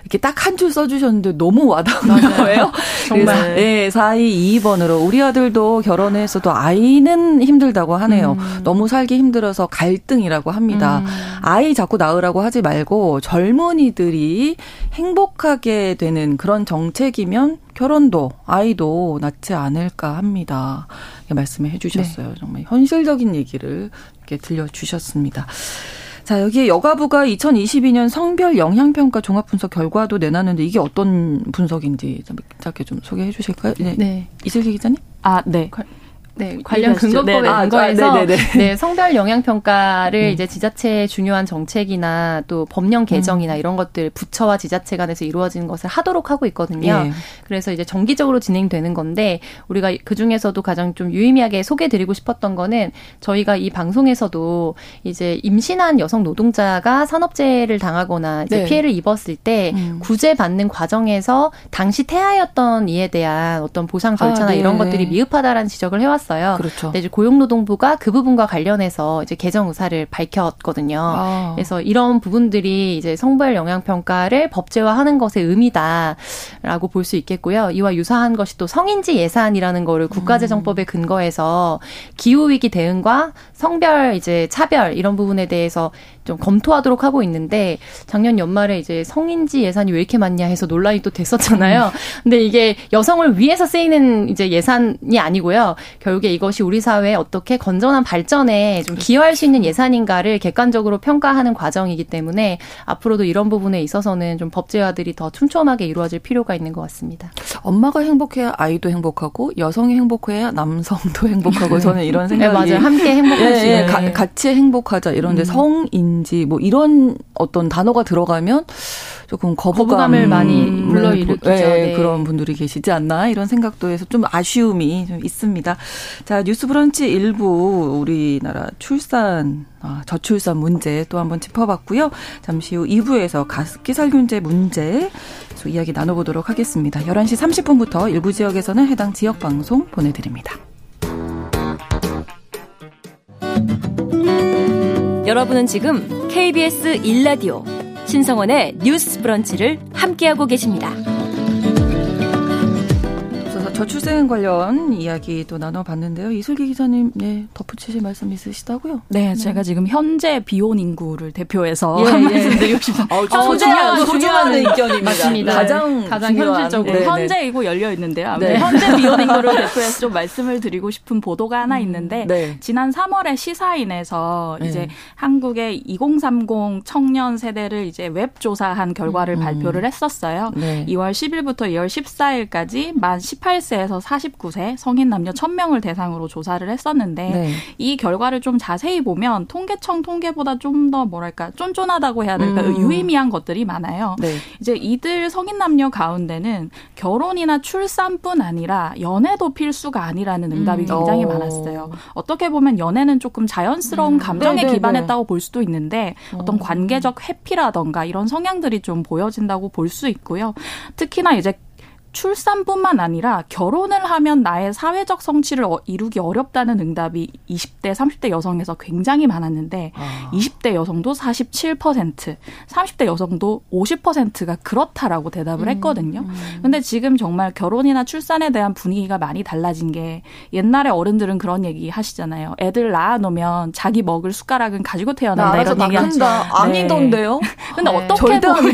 이렇게 딱 한 줄 써주셨는데 너무 와닿는 거예요. 정말. 네, 사이이이 번으로 우리 아들도 결혼해서도 아이는 힘들다고 하네요. 음. 너무 살기 힘들어서 갈등이라고 합니다. 음. 아이 자꾸 낳으라고 하지 말고 젊은이들이 행복하게 되는 그런 정책이면 결혼도 아이도 낳지 않을까 합니다. 이렇게 말씀해 주셨어요. 네. 정말 현실적인 얘기를 이렇게 들려주셨습니다. 자, 여기에 여가부가 이천이십이 년 성별 영향평가 종합분석 결과도 내놨는데 이게 어떤 분석인지 짧게 좀 소개해 주실까요? 네. 네. 이슬기 기자님? 아, 네. 네, 관련 근거법에 근거해서 아, 네, 성별 영향평가를 음. 이제 지자체의 중요한 정책이나 또 법령 개정이나 음. 이런 것들 부처와 지자체 간에서 이루어지는 것을 하도록 하고 있거든요. 예. 그래서 이제 정기적으로 진행되는 건데 우리가 그중에서도 가장 좀 유의미하게 소개드리고 싶었던 거는 저희가 이 방송에서도 이제 임신한 여성 노동자가 산업재해를 당하거나 이제 네. 피해를 입었을 때 음. 구제받는 과정에서 당시 태아였던 이에 대한 어떤 보상 절차나 아, 네. 이런 것들이 미흡하다라는 지적을 해왔어요. 그렇죠. 근데 이제 고용노동부가 그 부분과 관련해서 이제 개정 의사를 밝혔거든요. 아. 그래서 이런 부분들이 이제 성별 영향평가를 법제화하는 것의 의미다라고 볼 수 있겠고요. 이와 유사한 것이 또 성인지 예산이라는 거를 국가재정법에 근거해서 기후위기 대응과 성별 이제 차별 이런 부분에 대해서 좀 검토하도록 하고 있는데 작년 연말에 이제 성인지 예산이 왜 이렇게 많냐 해서 논란이 또 됐었잖아요. 근데 이게 여성을 위해서 쓰이는 이제 예산이 아니고요. 결국에 이것이 우리 사회에 어떻게 건전한 발전에 좀 기여할 수 있는 예산인가를 객관적으로 평가하는 과정이기 때문에 앞으로도 이런 부분에 있어서는 좀 법제화들이 더 촘촘하게 이루어질 필요가 있는 것 같습니다. 엄마가 행복해야 아이도 행복하고 여성이 행복해야 남성도 행복하고 저는 이런 생각이. 네, 맞아요. 함께 행복할 수 있는. 네, 같이 행복하자. 이런데 음. 성인지 뭐 이런 어떤 단어가 들어가면 조금 거부감, 거부감을 많이 불러일으키죠. 네, 네. 그런 분들이 계시지 않나 이런 생각도 해서 좀 아쉬움이 좀 있습니다. 자, 뉴스브런치 일부 우리나라 출산, 아, 저출산 문제 또 한번 짚어봤고요. 잠시 후 이 부에서 가습기 살균제 문제 계속 이야기 나눠보도록 하겠습니다. 열한 시 삼십 분부터 일부 지역에서는 해당 지역 방송 보내드립니다. 여러분은 지금 케이비에스 일 라디오 신성원의 뉴스 브런치를 함께하고 계십니다. 저출생 관련 이야기도 나눠봤는데요. 이슬기 기자님, 네, 덧붙이실 말씀 있으시다고요? 네, 네. 제가 지금 현재 비혼 인구를 대표해서 예, 한 예. 말씀 드리고 싶습니다. 어, 소중한, 소중한 의견입니다. 맞습니다. 가장, 가장 현실적으로. 네, 네. 현재이고 열려있는데요. 아무튼 네. 현재 비혼 인구를 대표해서 좀 말씀을 드리고 싶은 보도가 하나 있는데, 네. 지난 삼월에 시사인에서 네. 이제 한국의 이공삼공 청년 세대를 이제 웹조사한 결과를 음. 발표를 했었어요. 네. 이월 십일부터 이월 십사일까지 만 열여덟 살 에서 사십구 세 성인 남녀 천 명을 대상으로 조사를 했었는데 네. 이 결과를 좀 자세히 보면 통계청 통계보다 좀 더 뭐랄까 쫀쫀하다고 해야 될까 음. 유의미한 것들이 많아요. 네. 이제 이들 성인 남녀 가운데는 결혼이나 출산뿐 아니라 연애도 필수가 아니라는 응답이 음. 굉장히 오. 많았어요. 어떻게 보면 연애는 조금 자연스러운 음. 감정에 네네네. 기반했다고 볼 수도 있는데 오. 어떤 관계적 회피라던가 이런 성향들이 좀 보여진다고 볼 수 있고요. 특히나 이제 출산뿐만 아니라 결혼을 하면 나의 사회적 성취를 이루기 어렵다는 응답이 이십 대, 삼십 대 여성에서 굉장히 많았는데 아. 이십 대 여성도 사십칠 퍼센트, 삼십 대 여성도 오십 퍼센트가 그렇다라고 대답을 음, 했거든요. 그런데 음. 지금 정말 결혼이나 출산에 대한 분위기가 많이 달라진 게 옛날에 어른들은 그런 얘기 하시잖아요. 애들 낳아놓으면 자기 먹을 숟가락은 가지고 태어난다 이런 얘기 하죠. 아니던데요? 근데 네. 어떻게 보면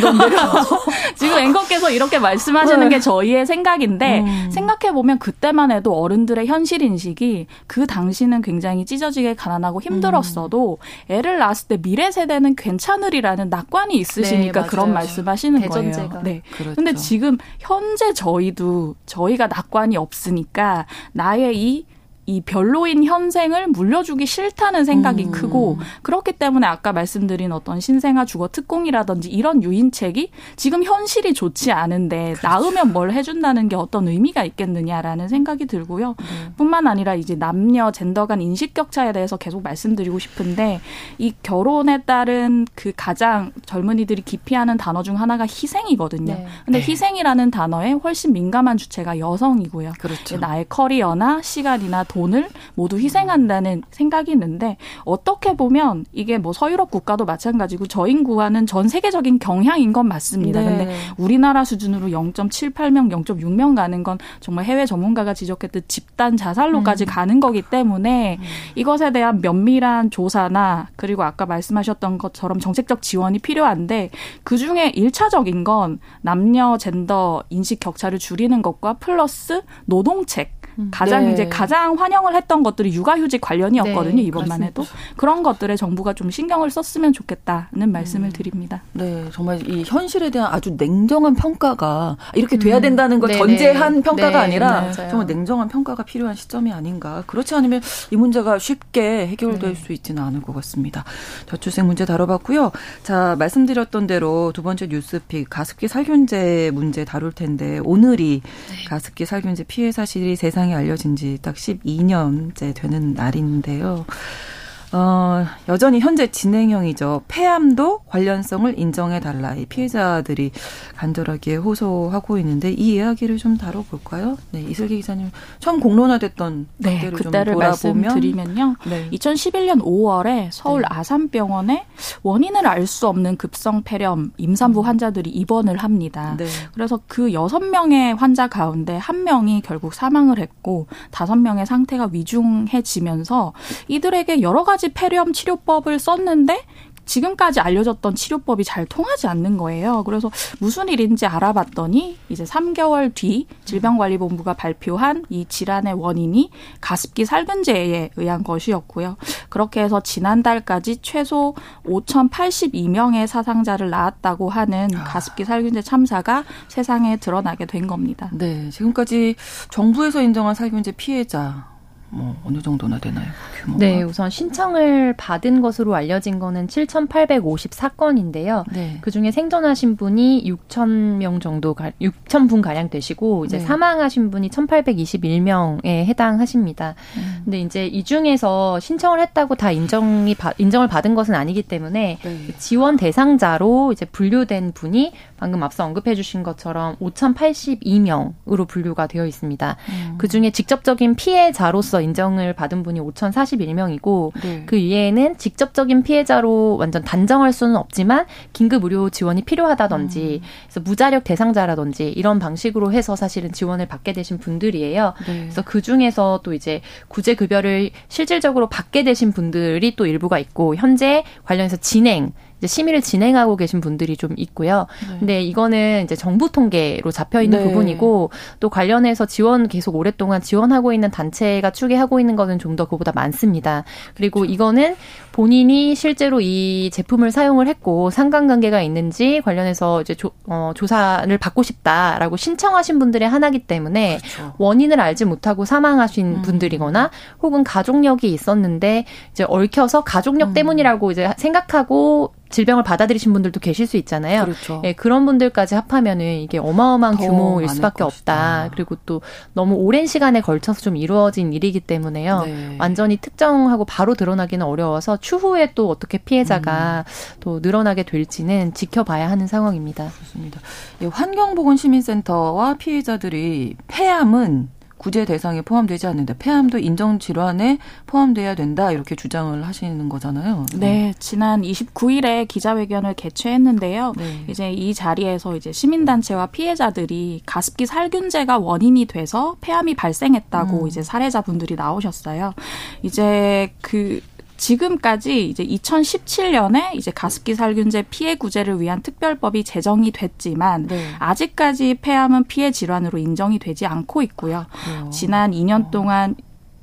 지금 앵커께서 이렇게 말씀하시는 네. 게 저희 저희의 생각인데 음. 생각해보면 그때만 해도 어른들의 현실 인식이 그 당시는 굉장히 찢어지게 가난하고 힘들었어도 음. 애를 낳았을 때 미래 세대는 괜찮으리라는 낙관이 있으시니까 네, 그런 말씀하시는 대전제가. 거예요. 네. 그런데 그렇죠. 지금 현재 저희도 저희가 낙관이 없으니까 나의 이 이 별로인 현생을 물려주기 싫다는 생각이 음. 크고 그렇기 때문에 아까 말씀드린 어떤 신생아 주거 특공이라든지 이런 유인책이 지금 현실이 좋지 않은데 그렇죠. 낳으면 뭘 해준다는 게 어떤 의미가 있겠느냐라는 생각이 들고요. 음. 뿐만 아니라 이제 남녀 젠더 간 인식 격차에 대해서 계속 말씀드리고 싶은데 이 결혼에 따른 그 가장 젊은이들이 기피하는 단어 중 하나가 희생이거든요. 네. 근데 네. 희생이라는 단어에 훨씬 민감한 주체가 여성이고요. 그렇죠. 나의 커리어나 시간이나 돈을 모두 희생한다는 생각이 있는데 어떻게 보면 이게 뭐 서유럽 국가도 마찬가지고 저인구화는 전 세계적인 경향인 건 맞습니다. 그런데 네. 우리나라 수준으로 영점칠팔 명, 영점육 명 가는 건 정말 해외 전문가가 지적했듯 집단 자살로까지 음. 가는 거기 때문에 음. 이것에 대한 면밀한 조사나 그리고 아까 말씀하셨던 것처럼 정책적 지원이 필요한데 그중에 일 차적인 건 남녀 젠더 인식 격차를 줄이는 것과 플러스 노동책 가장 네. 이제 가장 환영을 했던 것들이 육아휴직 관련이었거든요. 네, 이번만 그렇습니다. 해도 그런 것들에 정부가 좀 신경을 썼으면 좋겠다는 말씀을 음. 드립니다. 네, 정말 이 현실에 대한 아주 냉정한 평가가 이렇게 돼야 된다는 걸 음. 전제한 평가가 네, 아니라 맞아요. 정말 냉정한 평가가 필요한 시점이 아닌가. 그렇지 않으면 이 문제가 쉽게 해결될 네. 수 있지는 않을 것 같습니다. 저출생 문제 다뤄봤고요. 자, 말씀드렸던 대로 두 번째 뉴스픽 가습기 살균제 문제 다룰 텐데 오늘이 네. 가습기 살균제 피해 사실이 세상 알려진 지 딱 십이 년째 되는 날인데요. 어, 여전히 현재 진행형이죠. 폐암도 관련성을 인정해달라. 이 피해자들이 간절하게 호소하고 있는데 이 이야기를 좀 다뤄볼까요? 네, 이슬기 기자님 처음 공론화됐던 네, 그때를 좀 돌아보면. 말씀드리면요. 네. 이천십일년 오월에 서울 네. 아산병원에 원인을 알 수 없는 급성 폐렴 임산부 환자들이 입원을 합니다. 네. 그래서 그 여섯 명의 환자 가운데 한 명이 결국 사망을 했고 다섯 명의 상태가 위중해지면서 이들에게 여러 가지 폐렴 치료법을 썼는데 지금까지 알려졌던 치료법이 잘 통하지 않는 거예요. 그래서 무슨 일인지 알아봤더니 이제 삼 개월 뒤 질병관리본부가 발표한 이 질환의 원인이 가습기 살균제에 의한 것이었고요. 그렇게 해서 지난달까지 최소 오천팔십이 명의 사상자를 낳았다고 하는 가습기 살균제 참사가 세상에 드러나게 된 겁니다. 네, 지금까지 정부에서 인정한 살균제 피해자 뭐 어느 정도나 되나요? 규모가? 네, 우선 신청을 받은 것으로 알려진 거는 칠천팔백오십사 건인데요. 네. 그중에 생존하신 분이 육천 명 정도, 육천 분 가량 되시고 이제 네. 사망하신 분이 천팔백이십일 명에 해당하십니다. 음. 근데 이제 이 중에서 신청을 했다고 다 인정이 인정을 받은 것은 아니기 때문에 네. 지원 대상자로 이제 분류된 분이 방금 앞서 언급해 주신 것처럼 오천팔십이 명으로 분류가 되어 있습니다. 음. 그중에 직접적인 피해자로서 인정을 받은 분이 오천사십일 명이고 네. 그 이외에는 직접적인 피해자로 완전 단정할 수는 없지만 긴급 의료 지원이 필요하다든지 음. 그래서 무자력 대상자라든지 이런 방식으로 해서 사실은 지원을 받게 되신 분들이에요. 네. 그래서 그중에서 또 이제 구제급여를 실질적으로 받게 되신 분들이 또 일부가 있고 현재 관련해서 진행 이제 심의를 진행하고 계신 분들이 좀 있고요. 네. 근데 이거는 이제 정부 통계로 잡혀 있는 네. 부분이고 또 관련해서 지원 계속 오랫동안 지원하고 있는 단체가 추계하고 있는 거는 좀 더 그보다 많습니다. 그리고 그렇죠. 이거는 본인이 실제로 이 제품을 사용을 했고 상관관계가 있는지 관련해서 이제 조, 어, 조사를 받고 싶다라고 신청하신 분들의 하나이기 때문에 그렇죠. 원인을 알지 못하고 사망하신 음. 분들이거나 혹은 가족력이 있었는데 이제 얽혀서 가족력 음. 때문이라고 이제 생각하고 질병을 받아들이신 분들도 계실 수 있잖아요. 그렇죠. 예, 그런 분들까지 합하면은 이게 어마어마한 규모일 수밖에 것이다. 없다. 그리고 또 너무 오랜 시간에 걸쳐서 좀 이루어진 일이기 때문에요. 네. 완전히 특정하고 바로 드러나기는 어려워서 추후에 또 어떻게 피해자가 음. 또 늘어나게 될지는 지켜봐야 하는 상황입니다. 그렇습니다. 예, 환경보건시민센터와 피해자들이 폐암은 구제 대상에 포함되지 않는데 폐암도 인정질환에 포함돼야 된다 이렇게 주장을 하시는 거잖아요. 네, 지난 이십구 일에 기자회견을 개최했는데요. 네. 이제 이 자리에서 이제 시민단체와 피해자들이 가습기 살균제가 원인이 돼서 폐암이 발생했다고 음. 이제 사례자분들이 나오셨어요. 이제 그 지금까지 이제 이천십칠 년에 이제 가습기 살균제 피해 구제를 위한 특별법이 제정이 됐지만 네. 아직까지 폐암은 피해 질환으로 인정이 되지 않고 있고요. 그래요. 지난 이 년 동안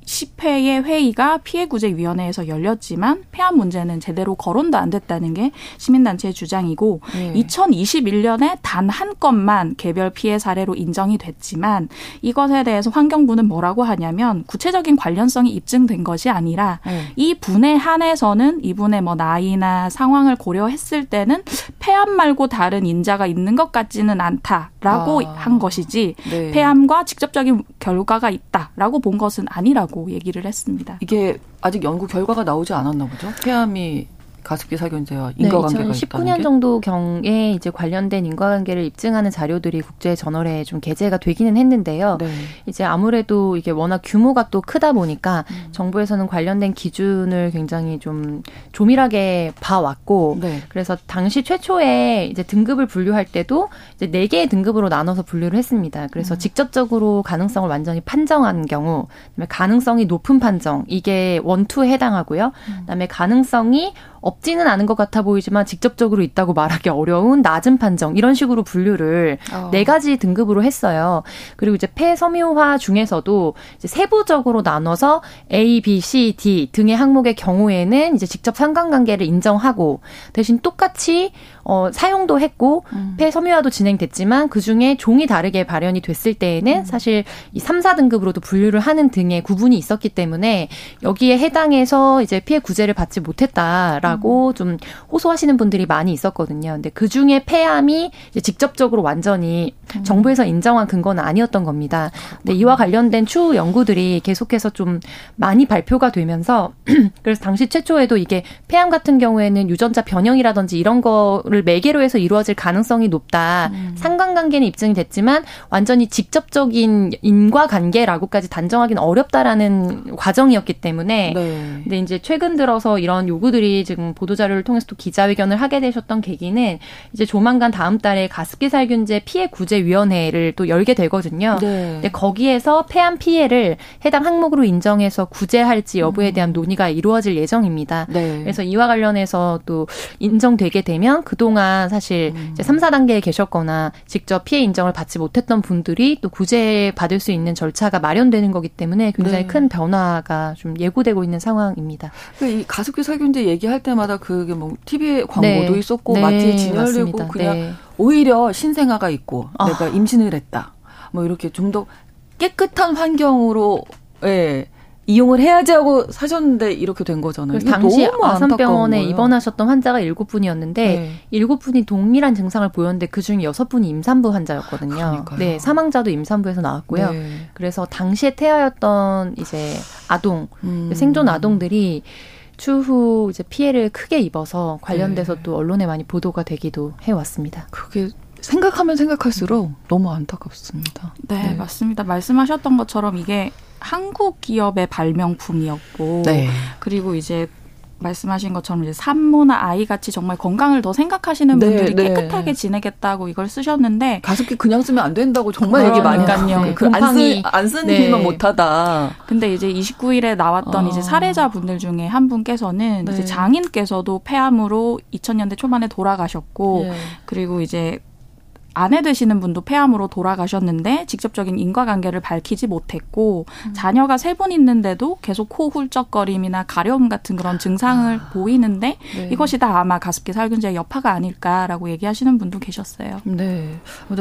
십 회의 회의가 피해구제위원회에서 열렸지만 폐암 문제는 제대로 거론도 안 됐다는 게 시민단체의 주장이고 네. 이천이십일 년에 단 한 건만 개별 피해 사례로 인정이 됐지만 이것에 대해서 환경부는 뭐라고 하냐면 구체적인 관련성이 입증된 것이 아니라 네. 이 분에 한해서는 이분의 뭐 나이나 상황을 고려했을 때는 폐암 말고 다른 인자가 있는 것 같지는 않다라고 아. 한 것이지 네. 폐암과 직접적인 결과가 있다라고 본 것은 아니라고 얘기를 했습니다. 이게 아직 연구 결과가 나오지 않았나 보죠? 폐암이 가습기 살균제와 인과관계가 네, 있다는 게? 이천십구 년 정도 경에 이제 관련된 인과관계를 입증하는 자료들이 국제 저널에 좀 게재가 되기는 했는데요. 네. 이제 아무래도 이게 워낙 규모가 또 크다 보니까 음. 정부에서는 관련된 기준을 굉장히 좀 조밀하게 봐왔고, 네. 그래서 당시 최초에 이제 등급을 분류할 때도 이제 네 개의 등급으로 나눠서 분류를 했습니다. 그래서 음. 직접적으로 가능성을 완전히 판정한 경우, 그다음에 가능성이 높은 판정 이게 원투에 해당하고요. 음. 그다음에 가능성이 없지는 않은 것 같아 보이지만 직접적으로 있다고 말하기 어려운 낮은 판정 이런 식으로 분류를 어. 네 가지 등급으로 했어요. 그리고 이제 폐섬유화 중에서도 이제 세부적으로 나눠서 A, B, C, D 등의 항목의 경우에는 이제 직접 상관관계를 인정하고 대신 똑같이 어, 사용도 했고 음. 폐섬유화도 진행됐지만 그중에 종이 다르게 발현이 됐을 때에는 음. 사실 이 삼, 사등급으로도 분류를 하는 등의 구분이 있었기 때문에 여기에 해당해서 이제 피해 구제를 받지 못했다라고 하고 좀 호소하시는 분들이 많이 있었거든요. 근데 그 중에 폐암이 이제 직접적으로 완전히 음. 정부에서 인정한 근거는 아니었던 겁니다. 근데 이와 관련된 추후 연구들이 계속해서 좀 많이 발표가 되면서 그래서 당시 최초에도 이게 폐암 같은 경우에는 유전자 변형이라든지 이런 거를 매개로 해서 이루어질 가능성이 높다. 음. 상관관계는 입증이 됐지만 완전히 직접적인 인과관계라고까지 단정하기는 어렵다라는 과정이었기 때문에 네. 근데 이제 최근 들어서 이런 요구들이 지금 보도자료를 통해서 또 기자회견을 하게 되셨던 계기는 이제 조만간 다음 달에 가습기 살균제 피해 구제위원회를 또 열게 되거든요. 네. 근데 거기에서 폐암 피해를 해당 항목으로 인정해서 구제할지 여부에 대한 논의가 이루어질 예정입니다. 네. 그래서 이와 관련해서 또 인정되게 되면 그동안 사실 음. 이제 삼, 사단계에 계셨거나 직접 피해 인정을 받지 못했던 분들이 또 구제받을 수 있는 절차가 마련되는 거기 때문에 굉장히 네. 큰 변화가 좀 예고되고 있는 상황입니다. 이 가습기 살균제 얘기할 때 마다 그게 뭐 티비 광고도 네. 있었고 네. 마트에 진열되고 그냥 네. 오히려 신생아가 있고 아. 내가 임신을 했다 뭐 이렇게 좀 더 깨끗한 환경으로 예, 이용을 해야지 하고 사셨는데 이렇게 된 거잖아요. 당시 아산병원에 거예요. 입원하셨던 환자가 일곱 분이었는데 네. 일곱 분이 동일한 증상을 보였는데 그중 여섯 분이 임산부 환자였거든요. 그러니까요. 네, 사망자도 임산부에서 나왔고요. 네. 그래서 당시에 태아였던 이제 아동, 음. 생존 아동들이 추후 이제 피해를 크게 입어서 관련돼서 네. 또 언론에 많이 보도가 되기도 해왔습니다. 그게 생각하면 생각할수록 너무 안타깝습니다. 네, 네. 맞습니다. 말씀하셨던 것처럼 이게 한국 기업의 발명품이었고 네. 그리고 이제 말씀하신 것처럼 이제 산모나 아이같이 정말 건강을 더 생각하시는 네, 분들이 네. 깨끗하게 지내겠다고 이걸 쓰셨는데 가습기 그냥 쓰면 안 된다고 정말 얘기 많이 했어요. 안 쓰는 일만 네. 못하다. 근데 이제 이십구 일에 나왔던 어. 이제 사례자분들 중에 한 분께서는 네. 이제 장인께서도 폐암으로 이천 년대 초반에 돌아가셨고 네. 그리고 이제 아내 되시는 분도 폐암으로 돌아가셨는데 직접적인 인과관계를 밝히지 못했고 음. 자녀가 세 분 있는데도 계속 코 훌쩍거림이나 가려움 같은 그런 증상을 아. 보이는데 네. 이것이 다 아마 가습기 살균제의 여파가 아닐까라고 얘기하시는 분도 계셨어요. 네.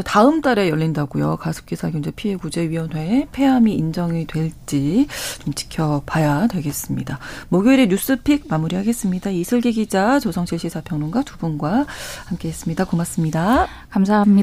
다음 달에 열린다고요. 가습기 살균제 피해구제위원회에 폐암이 인정이 될지 좀 지켜봐야 되겠습니다. 목요일에 뉴스픽 마무리하겠습니다. 이슬기 기자, 조성실 시사평론가 두 분과 함께했습니다. 고맙습니다. 감사합니다.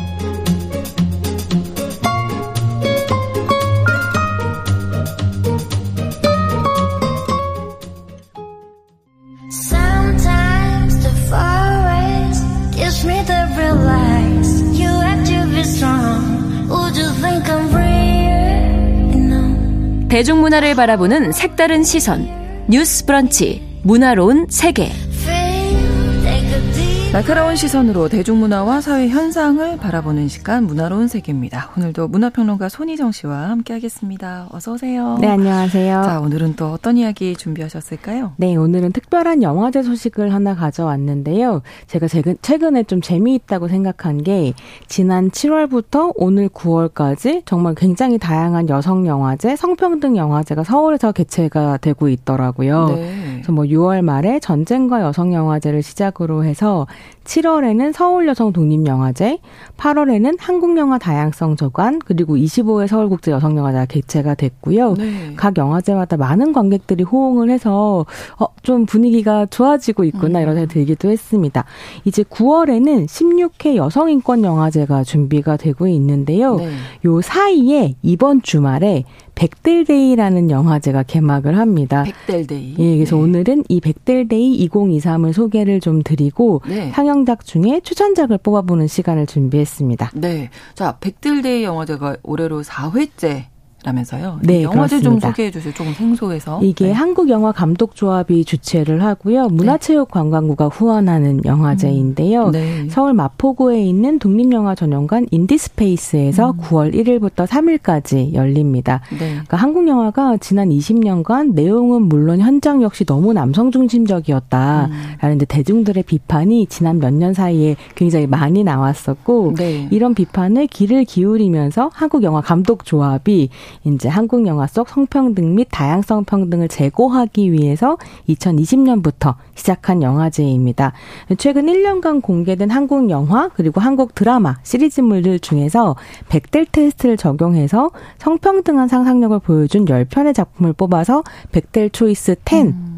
대중문화를 바라보는 색다른 시선 뉴스 브런치 문화로운 세계. 날카로운 시선으로 대중문화와 사회 현상을 바라보는 시간 문화로운 세계입니다. 오늘도 문화평론가 손희정 씨와 함께하겠습니다. 어서 오세요. 네, 안녕하세요. 자, 오늘은 또 어떤 이야기 준비하셨을까요? 네, 오늘은 특별한 영화제 소식을 하나 가져왔는데요. 제가 최근에 좀 재미있다고 생각한 게 지난 칠월부터 오늘 구월까지 정말 굉장히 다양한 여성 영화제, 성평등 영화제가 서울에서 개최가 되고 있더라고요. 네. 그래서 뭐 유월 말에 전쟁과 여성 영화제를 시작으로 해서 칠월에는 서울여성독립영화제, 팔월에는 한국영화 다양성 저관, 그리고 이십오 회 서울국제여성영화제가 개최가 됐고요. 네. 각 영화제마다 많은 관객들이 호응을 해서 어, 좀 분위기가 좋아지고 있구나 음. 이런 생각이 들기도 했습니다. 이제 구월에는 십육 회 여성인권영화제가 준비가 되고 있는데요. 네. 요 사이에 이번 주말에 벡델데이라는 영화제가 개막을 합니다. 벡델데이. 예, 그래서 네. 오늘은 이 벡델데이 이공이삼을 소개를 좀 드리고 네. 상영작 중에 추천작을 뽑아보는 시간을 준비했습니다. 네, 자 벡델데이 영화제가 올해로 사 회째. 라면서요. 네, 영화제 그렇습니다. 좀 소개해 주세요. 조금 생소해서. 이게 네. 한국영화감독조합이 주최를 하고요. 문화체육관광부가 후원하는 영화제인데요. 음. 네. 서울 마포구에 있는 독립영화전용관 인디스페이스에서 음. 구월 일일부터 삼일까지 열립니다. 네. 그러니까 한국영화가 지난 이십 년간 내용은 물론 현장 역시 너무 남성중심적이었다라는 음. 데 대중들의 비판이 지난 몇 년 사이에 굉장히 많이 나왔었고 네. 이런 비판에 귀를 기울이면서 한국영화감독조합이 이제 한국 영화 속 성평등 및 다양성 평등을 제고하기 위해서 이천이십 년부터 시작한 영화제입니다. 최근 일 년간 공개된 한국 영화 그리고 한국 드라마 시리즈물들 중에서 벡델 테스트를 적용해서 성평등한 상상력을 보여준 열 편의 작품을 뽑아서 벡델 초이스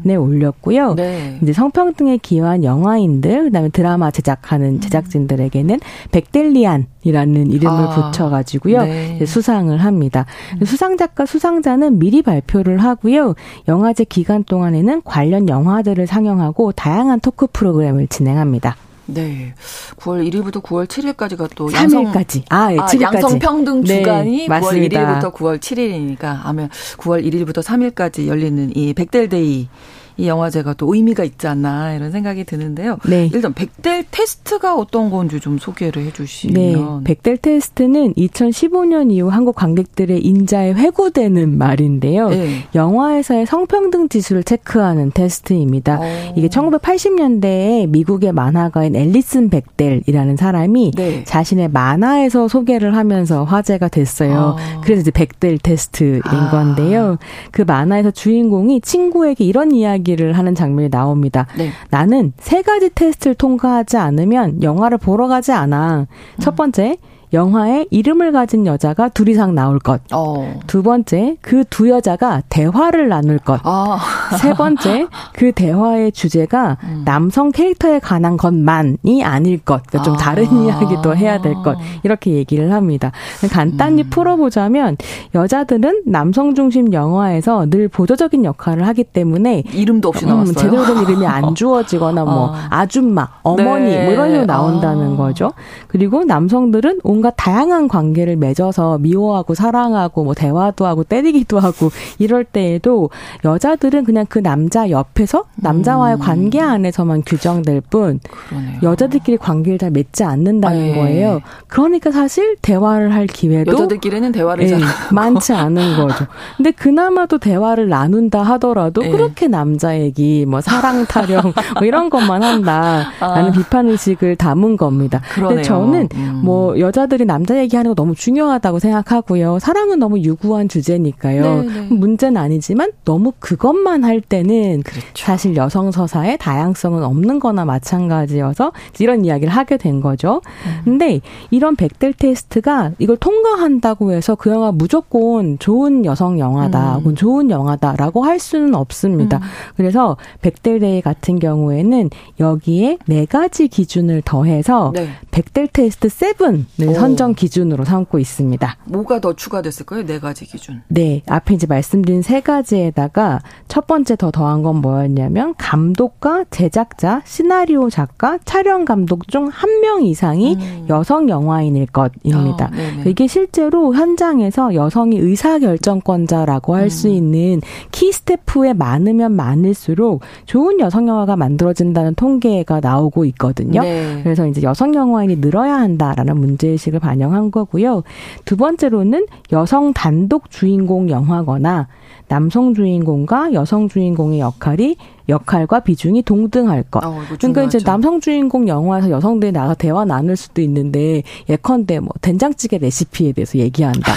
십에 올렸고요. 네. 이제 성평등에 기여한 영화인들, 그다음에 드라마 제작하는 제작진들에게는 벡델리안 이라는 이름을 아, 붙여가지고요. 네. 수상을 합니다. 수상작과 수상자는 미리 발표를 하고요. 영화제 기간 동안에는 관련 영화들을 상영하고 다양한 토크 프로그램을 진행합니다. 네. 구월 일일부터 구월 칠일까지가 또 삼 일까지. 양성, 아, 예, 칠일까지. 아, 양성평등 주간이 네, 구월 일일부터 구월 칠일이니까 아마 구월 일일부터 삼일까지 열리는 이 벡델데이 이 영화제가 또 의미가 있지 않나 이런 생각이 드는데요. 네. 일단 벡델 테스트가 어떤 건지 좀 소개를 해 주시면. 네. 벡델 테스트는 이천십오 년 이후 한국 관객들의 인자에 회고되는 말인데요. 네. 영화에서의 성평등 지수를 체크하는 테스트입니다. 오. 이게 천구백팔십 년대에 미국의 만화가인 앨리슨 벡델이라는 사람이 네. 자신의 만화에서 소개를 하면서 화제가 됐어요. 아. 그래서 이제 벡델 테스트인 아. 건데요. 그 만화에서 주인공이 친구에게 이런 이야기를 하는 장면이 나옵니다. 네. 나는 세 가지 테스트를 통과하지 않으면 영화를 보러 가지 않아. 음. 첫 번째, 영화에 이름을 가진 여자가 둘 이상 나올 것. 어. 두 번째, 그 두 여자가 대화를 나눌 것. 어. 세 번째, 그 대화의 주제가 음. 남성 캐릭터에 관한 것만이 아닐 것. 그러니까 좀 아. 다른 이야기도 해야 될 것. 이렇게 얘기를 합니다. 간단히 음. 풀어보자면 여자들은 남성 중심 영화에서 늘 보조적인 역할을 하기 때문에 이름도 없이 음, 나왔어요. 제대로 된 이름이 안 주어지거나 어. 뭐 아줌마, 어머니 네. 뭐 이런 식으로 나온다는 아. 거죠. 그리고 남성들은 온갖 다양한 관계를 맺어서 미워하고 사랑하고 뭐 대화도 하고 때리기도 하고 이럴 때에도 여자들은 그냥 그 남자 옆에서 남자와의 음. 관계 안에서만 규정될 뿐 그러네요. 여자들끼리 관계를 잘 맺지 않는다는 아, 예. 거예요. 그러니까 사실 대화를 할 기회도 여자들끼리는 대화를 예, 잘 많지 않은 거죠. 근데 그나마도 대화를 나눈다 하더라도 예. 그렇게 남자 얘기 뭐 사랑 타령 뭐 이런 것만 한다라는 아. 비판 의식을 담은 겁니다. 그런데 저는 음. 뭐 여자들 들이 남자 얘기하는 거 너무 중요하다고 생각하고요. 사랑은 너무 유구한 주제니까요. 네네. 문제는 아니지만 너무 그것만 할 때는 그렇죠. 사실 여성 서사의 다양성은 없는 거나 마찬가지여서 이런 이야기를 하게 된 거죠. 음. 근데 이런 벡델 테스트가 이걸 통과한다고 해서 그 영화 무조건 좋은 여성 영화다, 음. 혹은 좋은 영화다라고 할 수는 없습니다. 음. 그래서 벡델 대회 같은 경우에는 여기에 네 가지 기준을 더해서 네. 벡델 테스트 칠을 선정 기준으로 삼고 있습니다. 뭐가 더 추가됐을까요? 네 가지 기준. 네. 앞에 이제 말씀드린 세 가지에다가 첫 번째 더 더한 건 뭐였냐면 감독과 제작자, 시나리오 작가, 촬영 감독 중 한 명 이상이 음. 여성 영화인일 것입니다. 아, 이게 실제로 현장에서 여성이 의사결정권자라고 할 수 음. 있는 키 스태프에 많으면 많을수록 좋은 여성 영화가 만들어진다는 통계가 나오고 있거든요. 네. 그래서 이제 여성 영화인이 늘어야 한다라는 문제의 을 반영한 거고요. 두 번째로는 여성 단독 주인공 영화거나 남성 주인공과 여성 주인공의 역할이 역할과 비중이 동등할 것. 어, 그러니까 이제 남성 주인공 영화에서 여성들이 나가 대화 나눌 수도 있는데 예컨대 뭐 된장찌개 레시피에 대해서 얘기한다.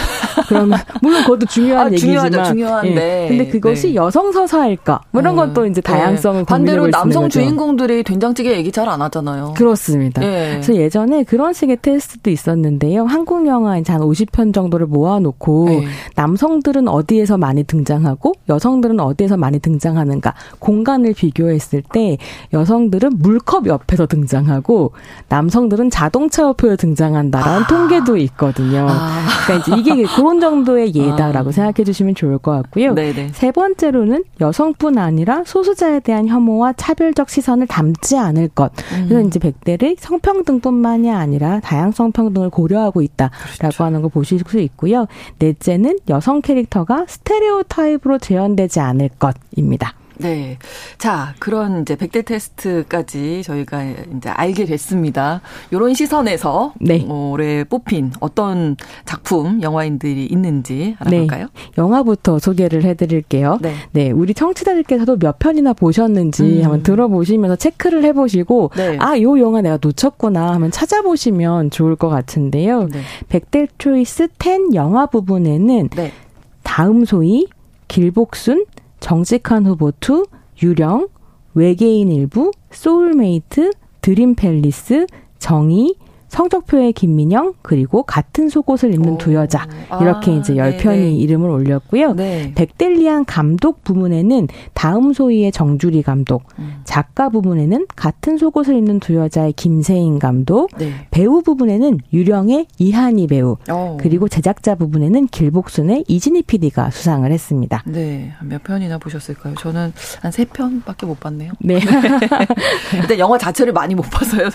그러면 물론 그것도 중요한 아, 얘기지만, 중요하죠, 중요한데. 예. 근데 그것이 네. 여성 서사일까? 뭐 이런 음, 것도 이제 다양성을 네. 반대로 남성 주인공들이 된장찌개 얘기 잘 안 하잖아요. 그렇습니다. 예. 그래서 예전에 그런 식의 테스트도 있었는데요. 한국 영화에 한 오십 편 정도를 모아놓고 예. 남성들은 어디에서 많이 등장하고 여성들은 어디에서 많이 등장하는가 공간 을 비교했을 때 여성들은 물컵 옆에서 등장하고 남성들은 자동차 옆에서 등장한다라는 아. 통계도 있거든요. 아. 그러니까 이제 이게 그런 정도의 예다라고 아. 생각해 주시면 좋을 것 같고요. 네네. 세 번째로는 여성뿐 아니라 소수자에 대한 혐오와 차별적 시선을 담지 않을 것. 그래서 음. 이제 벡델이 성평등뿐만이 아니라 다양성 평등을 고려하고 있다라고 그렇죠. 하는 걸 보실 수 있고요. 넷째는 여성 캐릭터가 스테레오타입으로 재현되지 않을 것입니다. 네. 자, 그런 이제 벡델 테스트까지 저희가 이제 알게 됐습니다. 요런 시선에서 네. 올해 뽑힌 어떤 작품, 영화인들이 있는지 알아볼까요? 네. 영화부터 소개를 해드릴게요. 네. 네. 우리 청취자들께서도 몇 편이나 보셨는지 음. 한번 들어보시면서 체크를 해보시고, 네. 아, 요 영화 내가 놓쳤구나 하면 찾아보시면 좋을 것 같은데요. 네. 벡델 초이스 십 영화 부분에는 네. 다음 소희, 길복순, 정직한 후보 이, 유령, 외계인 일부, 소울메이트, 드림팰리스, 정의, 성적표의 김민영, 그리고 같은 속옷을 입는 오. 두 여자. 이렇게 아, 이제 열 편이 이름을 올렸고요. 네. 벡델리안 감독 부문에는 다음 소희의 정주리 감독, 음. 작가 부문에는 같은 속옷을 입는 두 여자의 김세인 감독, 네. 배우 부문에는 유령의 이하늬 배우, 오. 그리고 제작자 부문에는 길복순의 이진희 피디가 수상을 했습니다. 네. 몇 편이나 보셨을까요? 저는 한 세 편밖에 못 봤네요. 네. 일단 영화 자체를 많이 못 봐서요.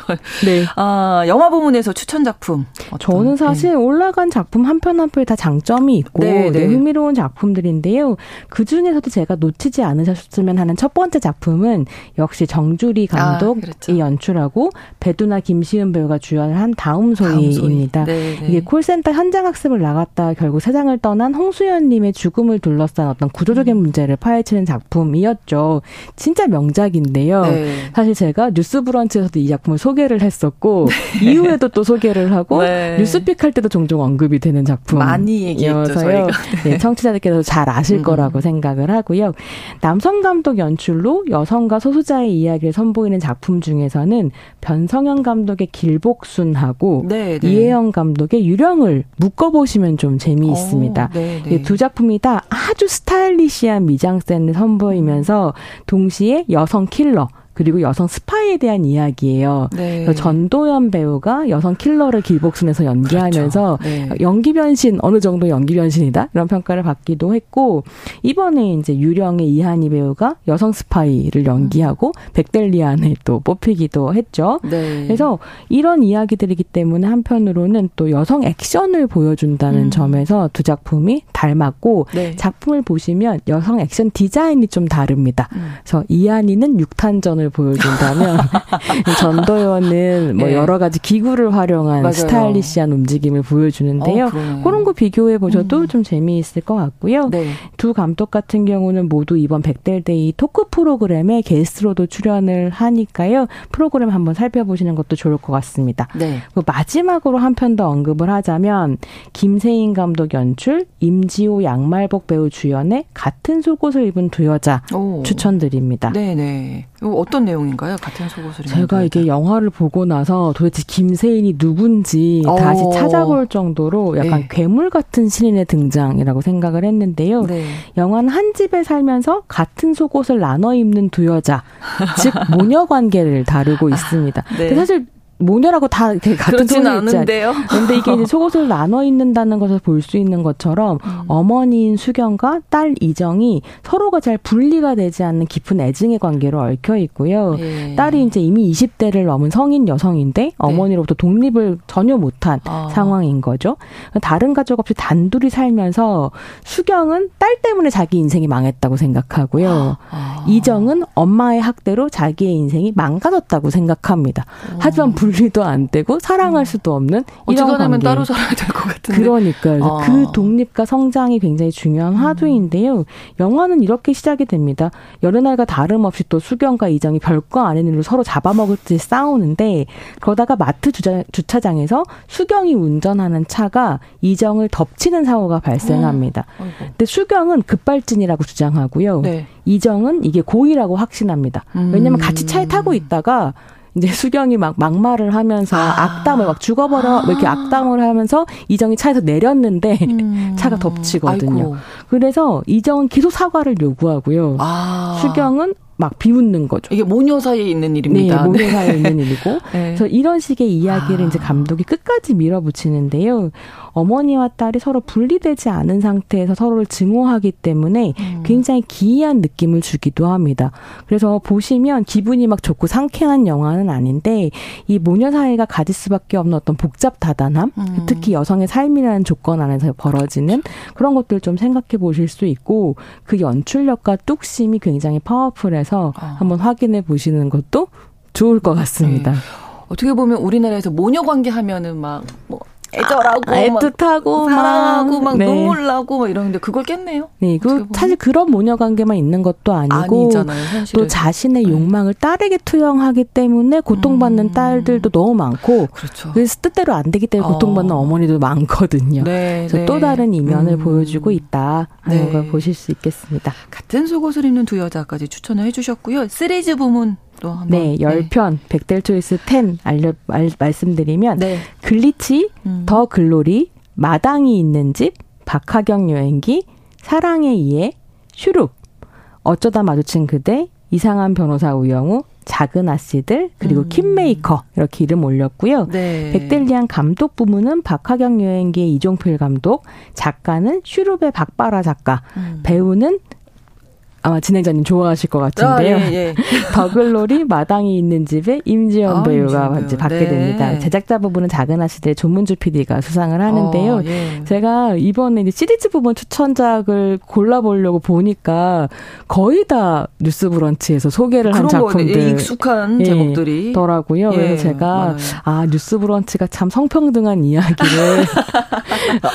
네. 아, 영화 부문 부분에서 추천 작품. 어떤, 저는 사실 네. 올라간 작품 한 편 한 편이 다 장점이 있고 네, 네. 흥미로운 작품들인데요. 그중에서도 제가 놓치지 않으셨으면 하는 첫 번째 작품은 역시 정주리 감독이 아, 그렇죠. 연출하고 배두나 김시은 배우가 주연을 한 다음 소희입니다. 네, 네. 이게 콜센터 현장 학습을 나갔다 결국 세상을 떠난 홍수연 님의 죽음을 둘러싼 어떤 구조적인 음. 문제를 파헤치는 작품이었죠. 진짜 명작인데요. 네. 사실 제가 뉴스 브런치에서도 이 작품을 소개를 했었고 네. 이후에도 또 소개를 하고 네. 뉴스픽 할 때도 종종 언급이 되는 작품이어서요. 많이 얘기했죠, 저희가. 네, 청취자들께서 잘 아실 음. 거라고 생각을 하고요. 남성 감독 연출로 여성과 소수자의 이야기를 선보이는 작품 중에서는 변성현 감독의 길복순하고 네, 네. 이혜영 감독의 유령을 묶어보시면 좀 재미있습니다. 오, 네, 네. 두 작품이 다 아주 스타일리시한 미장센을 선보이면서 동시에 여성 킬러 그리고 여성 스파이에 대한 이야기예요. 네. 전도연 배우가 여성 킬러를 길복순에서 연기하면서 그렇죠. 네. 연기 변신 어느 정도 연기 변신이다 이런 평가를 받기도 했고 이번에 이제 유령의 이하늬 배우가 여성 스파이를 연기하고 음. 백델리안에 또 뽑히기도 했죠. 네. 그래서 이런 이야기들이기 때문에 한편으로는 또 여성 액션을 보여준다는 음. 점에서 두 작품이 닮았고 네. 작품을 보시면 여성 액션 디자인이 좀 다릅니다. 음. 그래서 이하늬는 육탄전을 보여준다면 전도연은 뭐 예. 여러 가지 기구를 활용한 맞아요. 스타일리시한 움직임을 보여주는데요. 어, 그런 거 비교해 보셔도 음. 좀 재미있을 것 같고요. 네. 두 감독 같은 경우는 모두 이번 백델데이 토크 프로그램에 게스트로도 출연을 하니까요. 프로그램 한번 살펴보시는 것도 좋을 것 같습니다. 네. 마지막으로 한 편 더 언급을 하자면 김세인 감독 연출, 임지호 양말복 배우 주연의 같은 속옷을 입은 두 여자 오. 추천드립니다. 네네. 어떤 내용인가요? 같은 속옷을 입는 제가 이게 영화를 보고 나서 도대체 김세인이 누군지 오. 다시 찾아볼 정도로 약간 네. 괴물 같은 신인의 등장이라고 생각을 했는데요. 네. 영화는 한 집에 살면서 같은 속옷을 나눠 입는 두 여자, 즉 모녀 관계를 다루고 있습니다. 네. 근데 사실 모녀라고 다 같은 속옷이 있지 않은데요. 그런데 이게 이제 속옷을 나눠 입는다는 것을 볼 수 있는 것처럼 음. 어머니인 수경과 딸 이정이 서로가 잘 분리가 되지 않는 깊은 애증의 관계로 얽혀 있고요. 예. 딸이 이제 이미 이십 대를 넘은 성인 여성인데 어머니로부터 독립을 전혀 못한 아. 상황인 거죠. 다른 가족 없이 단둘이 살면서 수경은 딸 때문에 자기 인생이 망했다고 생각하고요. 아. 이정은 엄마의 학대로 자기의 인생이 망가졌다고 생각합니다. 오. 하지만 분 분리도 안 되고 사랑할 음. 수도 없는 이런 관계. 어쩌면 따로 살아야 될 것 같은데. 그러니까요. 아. 그 독립과 성장이 굉장히 중요한 화두인데요. 음. 영화는 이렇게 시작이 됩니다. 여느 날과 다름없이 또 수경과 이정이 별거 아닌 일로 서로 잡아먹을 듯이 싸우는데 그러다가 마트 주차, 주차장에서 수경이 운전하는 차가 이정을 덮치는 사고가 발생합니다. 음. 근데 수경은 급발진이라고 주장하고요. 네. 이정은 이게 고의라고 확신합니다. 음. 왜냐하면 같이 차에 타고 있다가 이제 수경이 막 막말을 하면서 아. 악담을 막 죽어버려 아. 이렇게 악담을 하면서 이정이 차에서 내렸는데 음. 차가 덮치거든요. 아이고. 그래서 이정은 계속 사과를 요구하고요. 아. 수경은 막 비웃는 거죠. 이게 모녀 사이에 있는 일입니다. 네, 모녀 사이에 있는 일이고. 네. 그래서 이런 식의 이야기를 아. 이제 감독이 끝까지 밀어붙이는데요. 어머니와 딸이 서로 분리되지 않은 상태에서 서로를 증오하기 때문에 음. 굉장히 기이한 느낌을 주기도 합니다. 그래서 보시면 기분이 막 좋고 상쾌한 영화는 아닌데 이 모녀 사이가 가질 수밖에 없는 어떤 복잡 다단함, 음. 특히 여성의 삶이라는 조건 안에서 벌어지는 그런 것들 좀 생각해 보실 수 있고 그 연출력과 뚝심이 굉장히 파워풀해서 아. 한번 확인해 보시는 것도 좋을 것 같습니다. 네. 어떻게 보면 우리나라에서 모녀 관계 하면은 막 뭐 애절하고 아, 애틋하고 막 사랑하고 막 네. 눈물 나고 막 이러는데 그걸 깼네요. 네, 그 사실 그런 모녀 관계만 있는 것도 아니고 아니잖아요, 사실은. 또 자신의 욕망을 딸에게 투영하기 때문에 고통받는 음. 딸들도 너무 많고 그렇죠. 그래서 뜻대로 안 되기 때문에 어. 고통받는 어머니도 많거든요. 네, 그래서 네. 또 다른 이면을 음. 보여주고 있다 하는 네. 걸 보실 수 있겠습니다. 같은 속옷을 입는 두 여자까지 추천을 해주셨고요. 시리즈 부문. 네, 십 편, 네. 백델 초이스 십 알려, 알, 말씀드리면 네. 글리치, 음. 더 글로리, 마당이 있는 집, 박하경 여행기, 사랑의 이해, 슈룹, 어쩌다 마주친 그대, 이상한 변호사 우영우, 작은 아씨들, 그리고 음. 킴메이커 이렇게 이름 올렸고요. 네. 백델리안 감독 부문은 박하경 여행기의 이종필 감독, 작가는 슈룹의 박바라 작가, 음. 배우는 아마 진행자님 좋아하실 것 같은데요. 아, 예, 예. 버글놀이 마당이 있는 집에 임지원 아, 배우가 받게 네. 됩니다. 제작자 부분은 작은 아씨들의 조문주 피디가 수상을 하는데요. 어, 예. 제가 이번에 이제 시리즈 부분 추천작을 골라보려고 보니까 거의 다 뉴스브런치에서 소개를 한 작품들. 예, 익숙한 예, 제목들이. 더라고요. 예, 그래서 제가 맞아요. 아 뉴스브런치가 참 성평등한 이야기를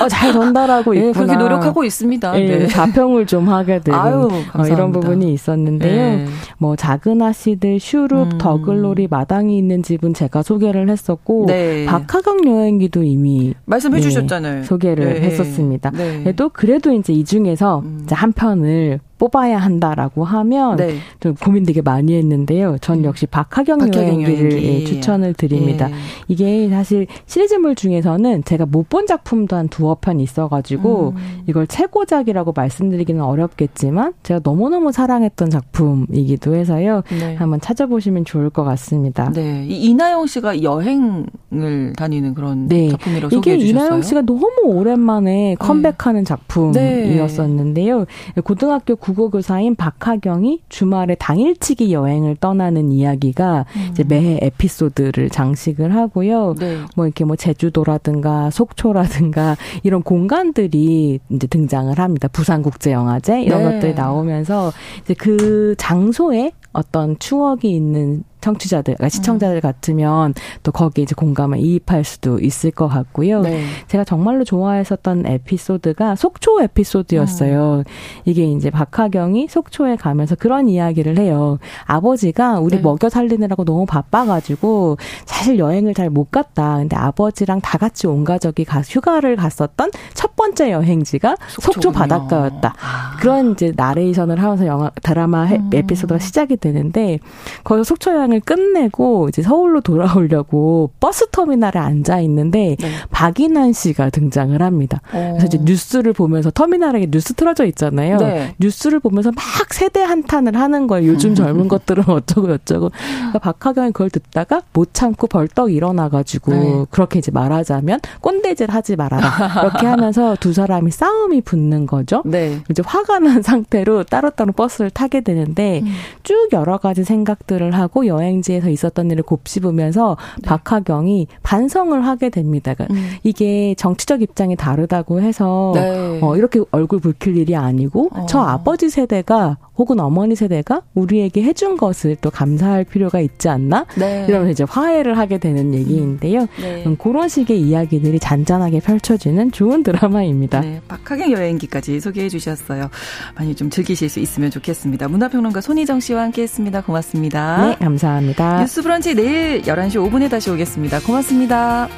어, 잘 전달하고 있구나. 예, 그렇게 노력하고 있습니다. 예, 네. 자평을 좀 하게 되는 아유, 감사합니다. 어, 이런 부분이 있었는데요. 예. 뭐 작은 아씨들, 슈룹, 음. 더글놀이, 마당이 있는 집은 제가 소개를 했었고 네. 박하경 여행기도 이미 말씀해 네, 주셨잖아요. 소개를 네. 했었습니다. 네. 그래도 그래도 이제 이 중에서 음. 이제 한 편을 뽑아야 한다라고 하면 네. 좀 고민 되게 많이 했는데요. 전 역시 박하경, 박하경 여행기를 여행기. 예, 추천을 드립니다. 예. 이게 사실 시리즈물 중에서는 제가 못 본 작품도 한 두어 편 있어가지고 음. 이걸 최고작이라고 말씀드리기는 어렵겠지만 제가 너무너무 사랑했던 작품이기도 해서요. 네. 한번 찾아보시면 좋을 것 같습니다. 네, 이 이나영 씨가 여행을 다니는 그런 네. 작품이라고 소개해 주셨어요? 이게 이나영 씨가 너무 오랜만에 컴백하는 네. 작품이었었는데요. 고등학교 국어교사인 박하경이 주말에 당일치기 여행을 떠나는 이야기가 음. 이제 매해 에피소드를 장식을 하고요. 네. 뭐 이렇게 뭐 제주도라든가 속초라든가 이런 공간들이 이제 등장을 합니다. 부산국제영화제 이런 네. 것들이 나오면서 이제 그 장소에 어떤 추억이 있는 청취자들, 그러니까 시청자들 같으면 또 거기에 이제 공감을 이입할 수도 있을 것 같고요. 네. 제가 정말로 좋아했었던 에피소드가 속초 에피소드였어요. 음. 이게 이제 박하경이 속초에 가면서 그런 이야기를 해요. 아버지가 우리 네. 먹여 살리느라고 너무 바빠가지고 사실 여행을 잘 못 갔다. 근데 아버지랑 다 같이 온 가족이 가, 휴가를 갔었던 첫 번째 여행지가 속초군요. 속초 바닷가였다. 아. 그런 이제 나레이션을 하면서 영화, 드라마 음. 에피소드가 시작이 되는데 거기서 속초 여행 을 끝내고 이제 서울로 돌아오려고 버스터미널에 앉아 있는데 네. 박인환 씨가 등장을 합니다. 오. 그래서 이제 뉴스를 보면서 터미널에 뉴스 틀어져 있잖아요. 네. 뉴스를 보면서 막 세대 한탄을 하는 거예요. 요즘 젊은 것들은 어쩌고 저쩌고. 그러니까 박하경이 그걸 듣다가 못 참고 벌떡 일어나가지고 네. 그렇게 이제 말하자면 꼰대질 하지 말아라. 이렇게 하면서 두 사람이 싸움이 붙는 거죠. 네. 이제 화가 난 상태로 따로따로 버스를 타게 되는데 음. 쭉 여러 가지 생각들을 하고 여행지에서 있었던 일을 곱씹으면서 네. 박하경이 반성을 하게 됩니다. 그러니까 음. 이게 정치적 입장이 다르다고 해서 네. 어, 이렇게 얼굴 붉힐 일이 아니고 어. 저 아버지 세대가 혹은 어머니 세대가 우리에게 해준 것을 또 감사할 필요가 있지 않나? 네. 이러면서 이제 화해를 하게 되는 얘기인데요. 음. 네. 음, 그런 식의 이야기들이 잔잔하게 펼쳐지는 좋은 드라마입니다. 네. 박하경 여행기까지 소개해 주셨어요. 많이 좀 즐기실 수 있으면 좋겠습니다. 문화평론가 손희정 씨와 함께했습니다. 고맙습니다. 네, 감사합니다. 뉴스 브런치 내일 열한 시 오 분에 다시 오겠습니다. 고맙습니다.